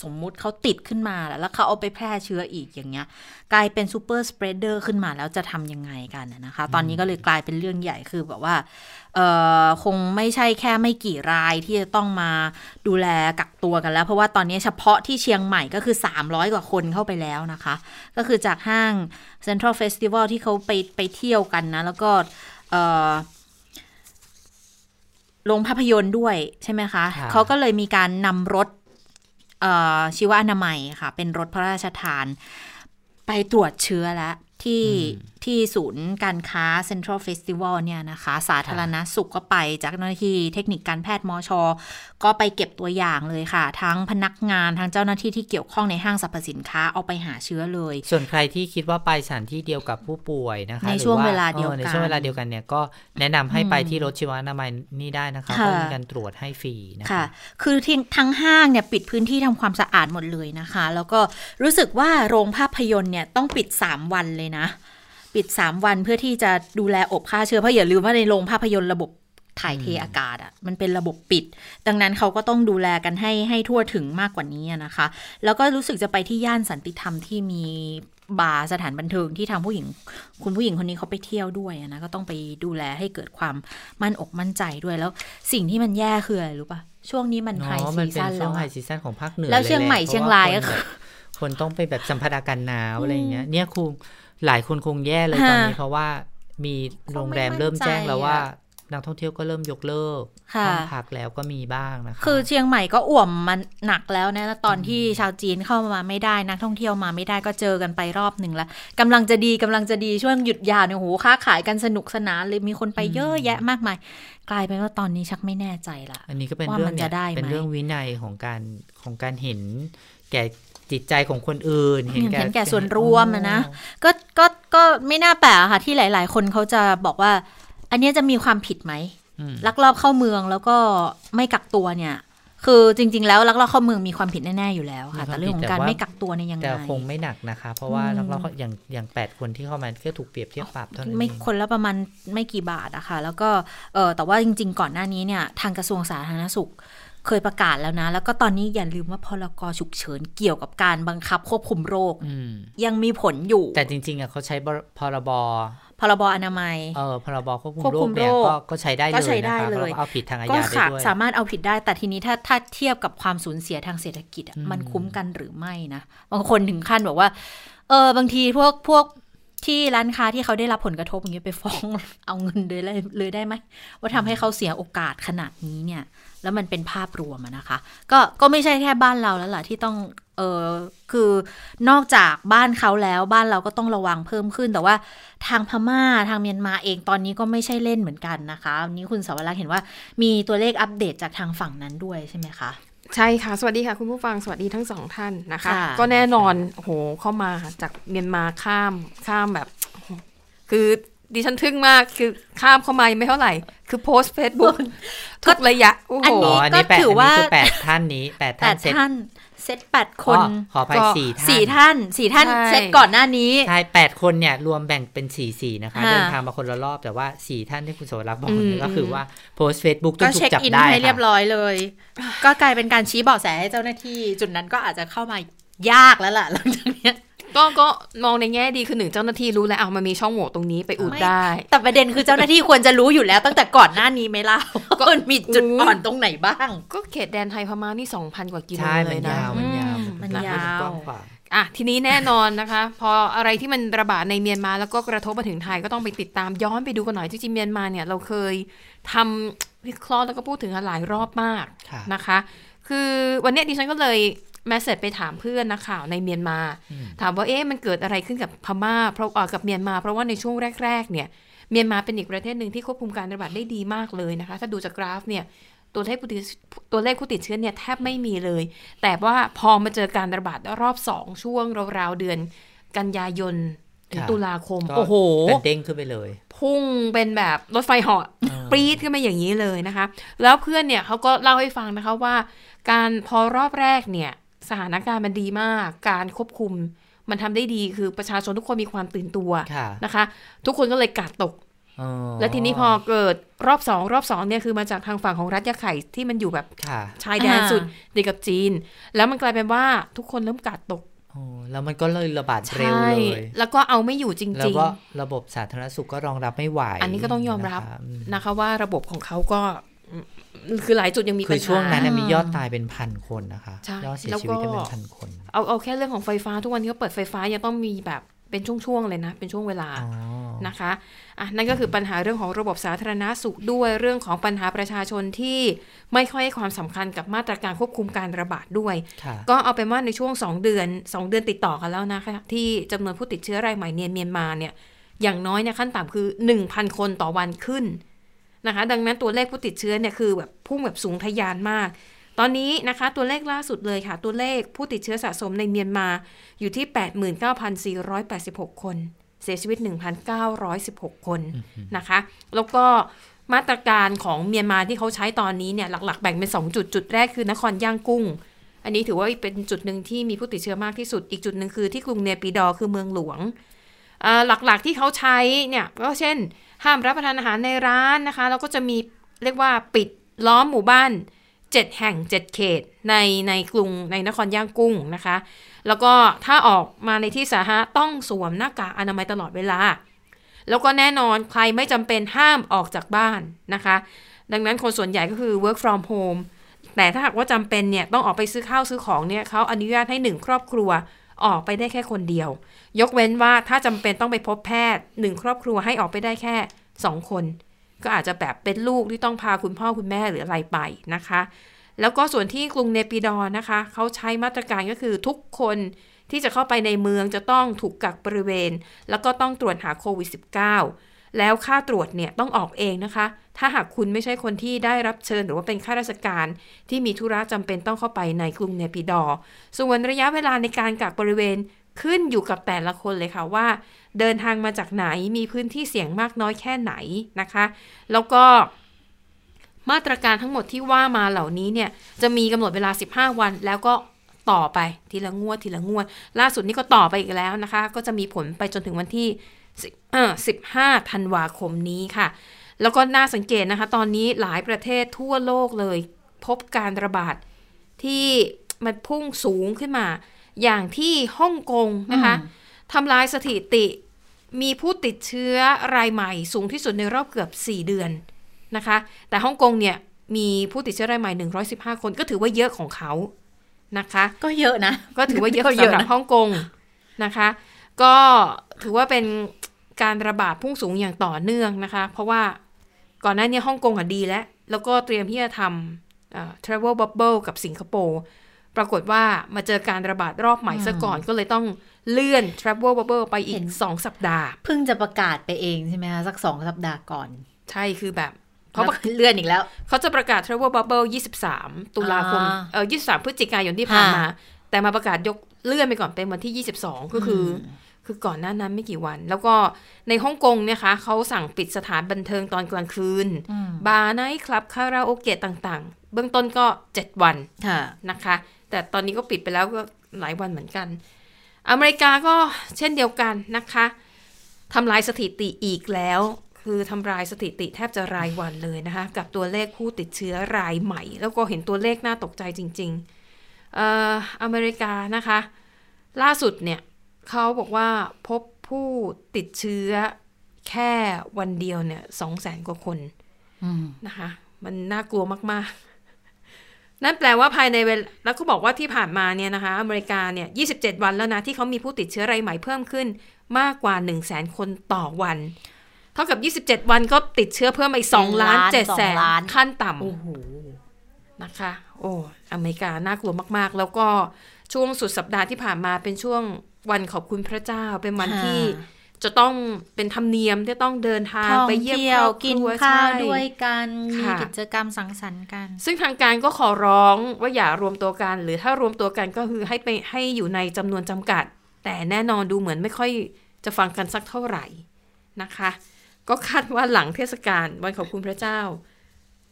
สมมุติเขาติดขึ้นมาแล้วเขาเอาไปแพร่เชื้ออีกอย่างเงี้ยกลายเป็นซูเปอร์สเปรดเดอร์ขึ้นมาแล้วจะทำยังไงกันนะคะตอนนี้ก็เลยกลายเป็นเรื่องใหญ่คือแบบว่าคงไม่ใช่แค่ไม่กี่รายที่จะต้องมาดูแลกักตัวกันแล้วเพราะว่าตอนนี้เฉพาะที่เชียงใหม่ก็คือ300กว่าคนเข้าไปแล้วนะคะก็คือจากห้าง Central Festival ที่เขาไปเที่ยวกันนะแล้วก็โรงภาพยนตร์ด้วยใช่ไหมคะเขาก็เลยมีการนำรถชีวอนามัยค่ะเป็นรถพระราชทานไปตรวจเชื้อแล้วที่ศูนย์การค้า Central Festival เนี่ยนะคะสาธารณสุขก็ไปจากเจ้าหน้าที่เทคนิคการแพทย์มช.ก็ไปเก็บตัวอย่างเลยค่ะทั้งพนักงานทั้งเจ้าหน้าที่ที่เกี่ยวข้องในห้างสรรพสินค้าเอาไปหาเชื้อเลยส่วนใครที่คิดว่าไปสถานที่เดียวกับผู้ป่วยนะคะในช่วงเวลาเดียวกันในช่วงเวลาเดียวกันเนี่ยก็แนะนำให้ไปที่รถชีวอนามัยนี่ได้นะคะก็มีการตรวจให้ฟรีนะคะคือทั้งห้างเนี่ยปิดพื้นที่ทำความสะอาดหมดเลยนะคะแล้วก็รู้สึกว่าโรงภาพยนตร์เนี่ยต้องปิด3วันเลยนะปิด3วันเพื่อที่จะดูแลอบฆ่าเชื้อเพราะอย่าลืมว่าในโรงภาพยนตร์ระบบ ถ่ายเทอากาศอ่ะมันเป็นระบบปิดดังนั้นเขาก็ต้องดูแลกันให้ทั่วถึงมากกว่านี้นะคะแล้วก็รู้สึกจะไปที่ย่านสันติธรรมที่มีบาร์สถานบันเทิงที่ทางคุณผู้หญิงคนนี้เขาไปเที่ยวด้วยนะก็ต้องไปดูแลให้เกิดความมั่นอกมั่นใจด้วยแล้วสิ่งที่มันแย่คืออะไรรู้ป่ะช่วงนี้มันไฮซีซั่นแล้วไฮซีซั่นของภาคเหนือแล้วเชียงใหม่เชียงรายก็คนต้องไปแบบสัมผัสอากาศหนาวอะไรอย่างเงี้ยเนี่ยคงหลายคนคงแย่เลยตอนนี้เพราะว่ามีโรงแรมเริ่มแจ้งแล้วว่านักท่องเที่ยวก็เริ่มยกเลิกห้องพักแล้วก็มีบ้างนะคะคือเชียงใหม่ก็อ่วมมันหนักแล้วนะตอนที่ชาวจีนเข้ามาไม่ได้นักท่องเที่ยวมาไม่ได้ก็เจอกันไปรอบหนึ่งแล้วกำลังจะดีช่วงหยุดยาวเนี่ยโหค้าขายกันสนุกสนานเลยมีคนไปเยอะแยะมากมายกลายเป็นว่าตอนนี้ชักไม่แน่ใจละอันนี้ก็เป็นเรื่องเนี่ยเป็นเรื่องวินัยของการเห็นแก่จิตใจของคนอื่นเห็นแก่ส่วนรวมนะก็ไม่น่าแปลกค่ะที่หลายๆคนเขาจะบอกว่าอันนี้จะมีความผิดไหมลักลอบเข้าเมืองแล้วก็ไม่กักตัวเนี่ยคือจริงๆแล้วลักลอบเข้าเมืองมีความผิดแน่ๆอยู่แล้วค่ะแต่เรื่องของการไม่กักตัวเนี่ยยังไงแต่คงไม่หนักนะคะเพราะว่าลักลอบอย่าง8คนที่เข้ามาก็ถูกเปรียบเทียบปรับเท่านั้นไม่คนละประมาณไม่กี่บาทอะค่ะแล้วก็แต่ว่าจริงๆก่อนหน้านี้เนี่ยทางกระทรวงสาธารณสุขเคยประกาศแล้วนะแล้วก็ตอนนี้อย่าลืมว่าพรก.ฉุกเฉินเกี่ยวกับการบังคับควบคุมโรคยังมีผลอยู่แต่จริงๆอะเขาใช้พรบอนามัยพรบควบคุมโรคก็ใช้ได้เลยนะคะเอาผิดทางอาญาได้ด้วยก็สามารถเอาผิดได้แต่ทีนี้ถ้าเทียบกับความสูญเสียทางเศรษฐกิจมันคุ้มกันหรือไม่นะบางคนถึงขั้นบอกว่าบางทีพวกที่ร้านค้าที่เขาได้รับผลกระทบอย่างเงี้ยไปฟ้องเอาเงินเลยได้ไหมว่าทำให้เขาเสียโอกาสขนาดนี้เนี่ยแล้วมันเป็นภาพรวมนะคะก็ไม่ใช่แค่บ้านเราแล้วล่ะที่ต้องคือนอกจากบ้านเขาแล้วบ้านเราก็ต้องระวังเพิ่มขึ้นแต่ว่าทางพม่าทางเมียนมาเองตอนนี้ก็ไม่ใช่เล่นเหมือนกันนะคะวันนี้คุณสาวรักษ์เห็นว่ามีตัวเลขอัปเดตจากทางฝั่งนั้นด้วยใช่ไหมคะใช่ค่ะสวัสดีค่ะคุณผู้ฟังสวัสดีทั้งสองท่านนะคะก็แน่นอนโอ้โหเข้ามาจากเมียนมาข้ามแบบคือดิฉันทึ่งมากคือข้ามเข้ามาไม่เท่าไหร่คือโพสต์ Facebook ทุกระยะโอ้โหอันนี้ก็ถือว่า8ท่านนี้8ท่านเซต8คนขออภัย4ท่านเซตก่อนหน้านี้ใช่8คนเนี่ยรวมแบ่งเป็น4นะคะเดินทางมาคนละรอบแต่ว่า4ท่านที่คุณโสรักษ์บอกนี่ก็คือว่าโพสต์ Facebook ทุกๆจับได้ก็เช็คอินให้เรียบร้อยเลยก็กลายเป็นการชี้เบาะแสให้เจ้าหน้าที่จุดนั้นก็อาจจะเข้ามายากแล้วล่ะหลังจากนี้ก็มองในแง่ดีคือหนึ่งเจ้าหน้าที่รู้แล้วเอามันมีช่องโหว่ตรงนี้ไปอุดได้แต่ประเด็นคือเจ้าหน้าที่ควรจะรู้อยู่แล้วตั้งแต่ก่อนหน้านี้ไหมล่ะก็มีจุดอ่อนตรงไหนบ้างก็เขตแดนไทยพม่านี่ 2,000 กว่ากิโลเลยนะมันยาวอ่ะทีนี้แน่นอนนะคะพออะไรที่มันระบาดในเมียนมาแล้วก็กระทบมาถึงไทยก็ต้องไปติดตามย้อนไปดูกันหน่อยจริงๆเมียนมาเนี่ยเราเคยทำวิเคราะห์แล้วก็พูดถึงหลายรอบมากนะคะคือวันนี้ดิฉันก็เลยแมสเสจไปถามเพื่อนนักข่าวในเมียนมาถามว่ามันเกิดอะไรขึ้นกับพม่าเพราะกับเมียนมาเพราะว่าในช่วงแรกๆเนี่ยเมียนมาเป็นอีกประเทศหนึ่งที่ควบคุมการระบาดได้ดีมากเลยนะคะถ้าดูจากกราฟเนี่ยตัวเลขผู้ติดเชื้อเนี่ยแทบไม่มีเลยแต่ว่าพอมาเจอการระบาดรอบ2ช่วงราวๆเดือนกันยายนถึงตุลาคมโอ้โหเป็นเด้งขึ้นไปเลยพุ่งเป็นแบบรถไฟเหาะปรี๊ดขึ้นมาอย่างนี้เลยนะคะแล้วเพื่อนเนี่ยเขาก็เล่าให้ฟังนะคะว่าการพอรอบแรกเนี่ยสถานการณ์มันดีมากการควบคุมมันทำได้ดีคือประชาชนทุกคนมีความตื่นตัวนะคะทุกคนก็เลยกาดตกและทีนี้พอเกิดรอบสองเนี่ยคือมาจากทางฝั่งของรัฐยะไข่ที่มันอยู่แบบชายแดนสุดติดกับจีนแล้วมันกลายเป็นว่าทุกคนเริ่มกาดตกแล้วมันก็เลยระบาดเร็วเลยแล้วก็เอาไม่อยู่จริงๆแล้วก็ระบบสาธารณสุขก็รองรับไม่ไหวอันนี้ก็ต้องยอมรับนะคะว่าระบบของเขาก็คือหลายจุดยังมีปัญหาคือช่วงนั้นมียอดตายเป็นพันคนนะคะยอดเสียชีวิตเป็นพันคนเอาแค่เรื่องของไฟฟ้าทุกวันนี้เขาเปิดไฟฟ้ายังต้องมีแบบเป็นช่วงๆเลยนะเป็นช่วงเวลานะคะอ่ะนั่นก็คือปัญหาเรื่องของระบบสาธารณสุขด้วยเรื่องของปัญหาประชาชนที่ไม่ค่อยให้ความสำคัญกับมาตรการควบคุมการระบาดด้วยก็เอาเป็นว่าในช่วง2เดือนติดต่อกันแล้วนะคะที่จำนวนผู้ติดเชื้อรายใหม่เมียนมาเนี่ยอย่างน้อยเนี่ยขั้นต่ำคือ 1,000 คนต่อวันขึ้นนะคะดังนั้นตัวเลขผู้ติดเชื้อเนี่ยคือแบบพุ่งแบบสูงทะยานมากตอนนี้นะคะตัวเลขล่าสุดเลยค่ะตัวเลขผู้ติดเชื้อสะสมในเมียนมาอยู่ที่ 89,486 คนเสียชีวิต 1,916 คนนะคะแล้วก็มาตรการของเมียนมาที่เขาใช้ตอนนี้เนี่ยหลักๆแบ่งเป็น2จุดจุดแรกคือนครย่างกุ้งอันนี้ถือว่าเป็นจุดหนึ่งที่มีผู้ติดเชื้อมากที่สุดอีกจุดหนึ่งคือที่กรุงเนปิดอร์คือเมืองหลวงหลักๆที่เขาใช้เนี่ยก็เช่นห้ามรับประทานอาหารในร้านนะคะแล้วก็จะมี เรียกว่าปิดล้อมหมู่บ้าน7แห่ง7เขตในกรุงในนครย่างกุ้งนะคะแล้วก็ถ้าออกมาในที่สาธารณะต้องสวมหน้ากากอนามัยตลอดเวลาแล้วก็แน่นอนใครไม่จำเป็นห้ามออกจากบ้านนะคะดังนั้นคนส่วนใหญ่ก็คือ work from home แต่ถ้าหากว่าจำเป็นเนี่ยต้องออกไปซื้อข้าวซื้อของเนี่ยเขาอนุญาตให้1ครอบครัวออกไปได้แค่คนเดียวยกเว้นว่าถ้าจำเป็นต้องไปพบแพทย์1ครอบครัวให้ออกไปได้แค่2คนก็อาจจะแบบเป็นลูกที่ต้องพาคุณพ่อคุณแม่หรืออะไรไปนะคะแล้วก็ส่วนที่กรุงเนปิดอร์นะคะเขาใช้มาตรการก็คือทุกคนที่จะเข้าไปในเมืองจะต้องถูกกักบริเวณแล้วก็ต้องตรวจหาโควิด -19 แล้วค่าตรวจเนี่ยต้องออกเองนะคะถ้าหากคุณไม่ใช่คนที่ได้รับเชิญหรือว่าเป็นข้าราชการที่มีธุระจำเป็นต้องเข้าไปในกรุงเนปิดอร์ส่วนระยะเวลาในการกักบริเวณขึ้นอยู่กับแต่ละคนเลยค่ะว่าเดินทางมาจากไหนมีพื้นที่เสี่ยงมากน้อยแค่ไหนนะคะแล้วก็มาตรการทั้งหมดที่ว่ามาเหล่านี้เนี่ยจะมีกำหนดเวลา15วันแล้วก็ต่อไปทีละงวดทีละงวดล่าสุดนี้ก็ต่อไปอีกแล้วนะคะก็จะมีผลไปจนถึงวันที่15ธันวาคมนี้ค่ะแล้วก็น่าสังเกตนะคะตอนนี้หลายประเทศทั่วโลกเลยพบการระบาดที่มันพุ่งสูงขึ้นมาอย่างที่ฮ่องกงนะคะทำลายสถิติมีผู้ติดเชื้อรายใหม่สูงที่สุดในรอบเกือบ4เดือนนะคะแต่ฮ่องกงเนี่ยมีผู้ติดเชื้อรายใหม่115คนก็ถือว่าเยอะของเขานะคะก็เยอะนะก็ถือว่าเยอะสำหรับฮ่องกงนะคะก็ถือว่าเป็นการระบาดพุ่งสูงอย่างต่อเนื่องนะคะเพราะว่าก่อนหน้านี้ฮ่องกงอ่ะดีแล้วก็เตรียมที่จะทำtravel bubble กับสิงคโปร์ปรากฏว่ามาเจอการระบาดรอบใหม่ซะก่อนก็เลยต้องเลื่อน travel bubble ไปอีก2สัปดาห์เพิ่งจะประกาศไปเองใช่ไหมคะสัก2สัปดาห์ก่อนใช่คือแบบเขาเลื่อนอีกแล้วเขาจะประกาศ travel bubble 23ตุลาคม23พฤศจิกายนที่ผ่านมาแต่มาประกาศยกเลื่อนไปก่อนเป็นวันที่22ก็คือก่อนหน้านั้นไม่กี่วันแล้วก็ในฮ่องกงเนี่ยคะเขาสั่งปิดสถานบันเทิงตอนกลางคืนบาร์ไนท์คลับคาราโอเกะต่างๆเบื้องต้นก็7วันนะคะแต่ตอนนี้ก็ปิดไปแล้วก็หลายวันเหมือนกันอเมริกาก็เช่นเดียวกันนะคะทำลายสถิติอีกแล้วคือทำลายสถิติแทบจะรายวันเลยนะคะกับตัวเลขผู้ติดเชื้อรายใหม่แล้วก็เห็นตัวเลขน่าตกใจจริงๆอเมริกานะคะล่าสุดเนี่ยเขาบอกว่าพบผู้ติดเชื้อแค่วันเดียวเนี่ย 200,000 กว่าคนนะคะมันน่ากลัวมากๆนั่นแปลว่าภายในเวลาแล้วก็บอกว่าที่ผ่านมาเนี่ยนะคะอเมริกาเนี่ย27วันแล้วนะที่เขามีผู้ติดเชื้อรายใหม่เพิ่มขึ้นมากกว่า 100,000 คนต่อวันเท่ากับ27วันก็ติดเชื้อเพิ่มไป 2,700,000 ขั้นต่ำโอ้โหนะคะโอ้อเมริกาน่ากลัวมากๆแล้วก็ช่วงสุดสัปดาห์ที่ผ่านมาเป็นช่วงวันขอบคุณพระเจ้าเป็นวันที่จะต้องเป็นธรรมเนียมที่ต้องเดินทางไปเยี่ยมครอบครัวกินข้าวด้วยกันมีกิจกรรมสังสรรค์กันซึ่งทางการก็ขอร้องว่าอย่ารวมตัวกันหรือถ้ารวมตัวกันก็คือให้อยู่ในจำนวนจำกัดแต่แน่นอนดูเหมือนไม่ค่อยจะฟังกันสักเท่าไหร่นะคะก็คาดว่าหลังเทศกาลวันขอบคุณพระเจ้า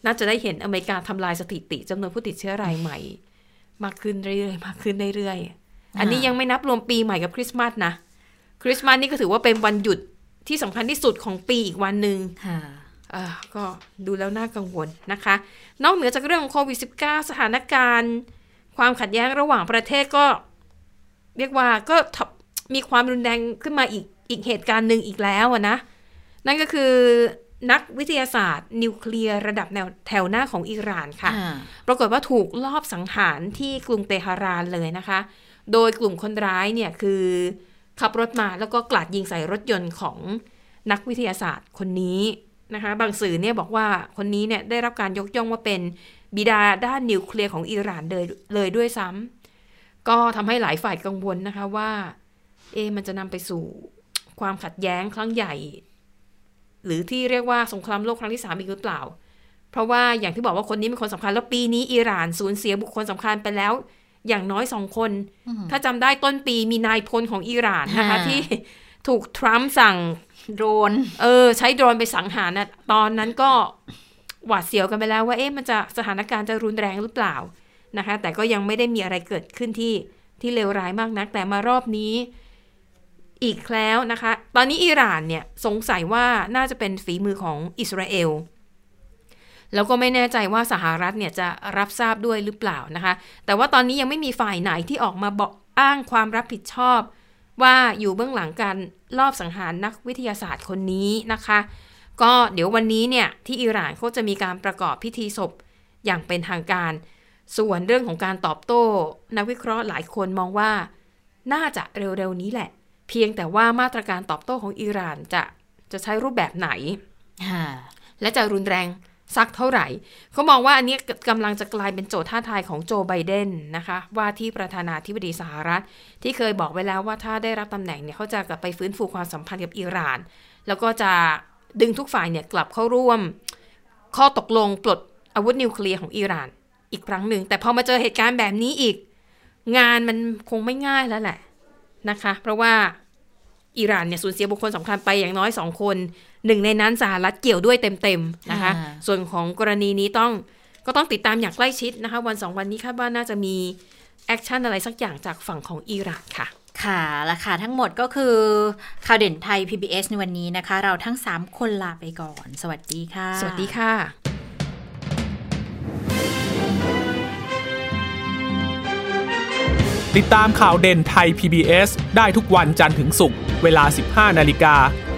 น่าจะได้เห็นอเมริกาทำลายสถิติจำนวนผู้ติดเชื้อรายใหม่มากขึ้นเรื่อยๆมากขึ้นเรื่อยๆอันนี้ยังไม่นับรวมปีใหม่กับคริสต์มาสนะคริสต์มาสนี่ก็ถือว่าเป็นวันหยุดที่สำคัญที่สุดของปีอีกวันหนึ่งก็ดูแล้วน่ากังวลนะคะนอกเหนือจากเรื่องของโควิด -19 สถานการณ์ความขัดแย้งระหว่างประเทศก็เรียกว่าก็มีความรุนแรงขึ้นมาอีกเหตุการณ์หนึ่งอีกแล้วนะนั่นก็คือนักวิทยาศาสตร์นิวเคลียร์ระดับแถวหน้าของอิหร่านค่ะปรากฏว่าถูกลอบสังหารที่กรุงเตหะรานเลยนะคะโดยกลุ่มคนร้ายเนี่ยคือขับรถมาแล้วก็กราดยิงใส่รถยนต์ของนักวิทยาศาสตร์คนนี้นะคะบางสื่อเนี่ยบอกว่าคนนี้เนี่ยได้รับการยกย่องว่าเป็นบิดาด้านนิวเคลียร์ของอิหร่านเลยด้วยซ้ำก็ทำให้หลายฝ่ายกังวลนะคะว่ามันจะนำไปสู่ความขัดแย้งครั้งใหญ่หรือที่เรียกว่าสงครามโลกครั้งที่3อีกหรือเปล่าเพราะว่าอย่างที่บอกว่าคนนี้เป็นคนสำคัญแล้วปีนี้อิหร่านสูญเสียบุคคลสำคัญไปแล้วอย่างน้อย2คนถ้าจำได้ต้นปีมีนายพลของอิหร่านนะคะที่ถูกทรัมป์สั่งโดรนใช้โดรนไปสังหารนะตอนนั้นก็หวาดเสียวกันไปแล้วว่ามันจะสถานการณ์จะรุนแรงหรือเปล่านะคะแต่ก็ยังไม่ได้มีอะไรเกิดขึ้นที่เลวร้ายมากนักแต่มารอบนี้อีกแล้วนะคะตอนนี้อิหร่านเนี่ยสงสัยว่าน่าจะเป็นฝีมือของอิสราเอล แล้วก็ไม่แน่ใจว่าสหรัฐเนี่ยจะรับทราบด้วยหรือเปล่านะคะแต่ว่าตอนนี้ยังไม่มีฝ่ายไหนที่ออกมาบอกอ้างความรับผิดชอบว่าอยู่เบื้องหลังการลอบสังหารนักวิทยาศาสตร์คนนี้นะคะก็เดี๋ยววันนี้เนี่ยที่อิหร่านเขาจะมีการประกอบพิธีศพอย่างเป็นทางการส่วนเรื่องของการตอบโต้นักวิเคราะห์หลายคนมองว่าน่าจะเร็วๆนี้แหละเพียงแต่ว่ามาตรการตอบโต้ของอิหร่านจะใช้รูปแบบไหนและจะรุนแรงสักเท่าไหร่เขามองว่าอันนี้กำลังจะกลายเป็นโจทย์ท้าทายของโจไบเดนนะคะว่าที่ประธานาธิบดีสหรัฐที่เคยบอกไว้แล้วว่าถ้าได้รับตำแหน่งเนี่ยเขาจะกลับไปฟื้นฟูความสัมพันธ์กับอิหร่านแล้วก็จะดึงทุกฝ่ายเนี่ยกลับเข้าร่วมข้อตกลงปลดอาวุธนิวเคลียร์ของอิหร่านอีกครั้งหนึ่งแต่พอมาเจอเหตุการณ์แบบนี้อีกงานมันคงไม่ง่ายแล้วแหละนะคะเพราะว่าอิหร่านเนี่ยสูญเสียบุคคลสำคัญไปอย่างน้อย2คนหนึ่งในนั้นสหรัฐเกี่ยวด้วยเต็มๆนะคะส่วนของกรณีนี้ก็ต้องติดตามอย่างใกล้ชิดนะคะวัน2วันนี้คาดว่าน่าจะมีแอคชั่นอะไรสักอย่างจากฝั่งของอิหร่านค่ะค่ะและค่ะทั้งหมดก็คือข่าวเด่นไทย PBS ในวันนี้นะคะเราทั้ง3คนลาไปก่อนสวัสดีค่ะสวัสดีค่ะติดตามข่าวเด่นไทย PBS ได้ทุกวันจันทร์ถึงศุกร์เวลา 15:00 น.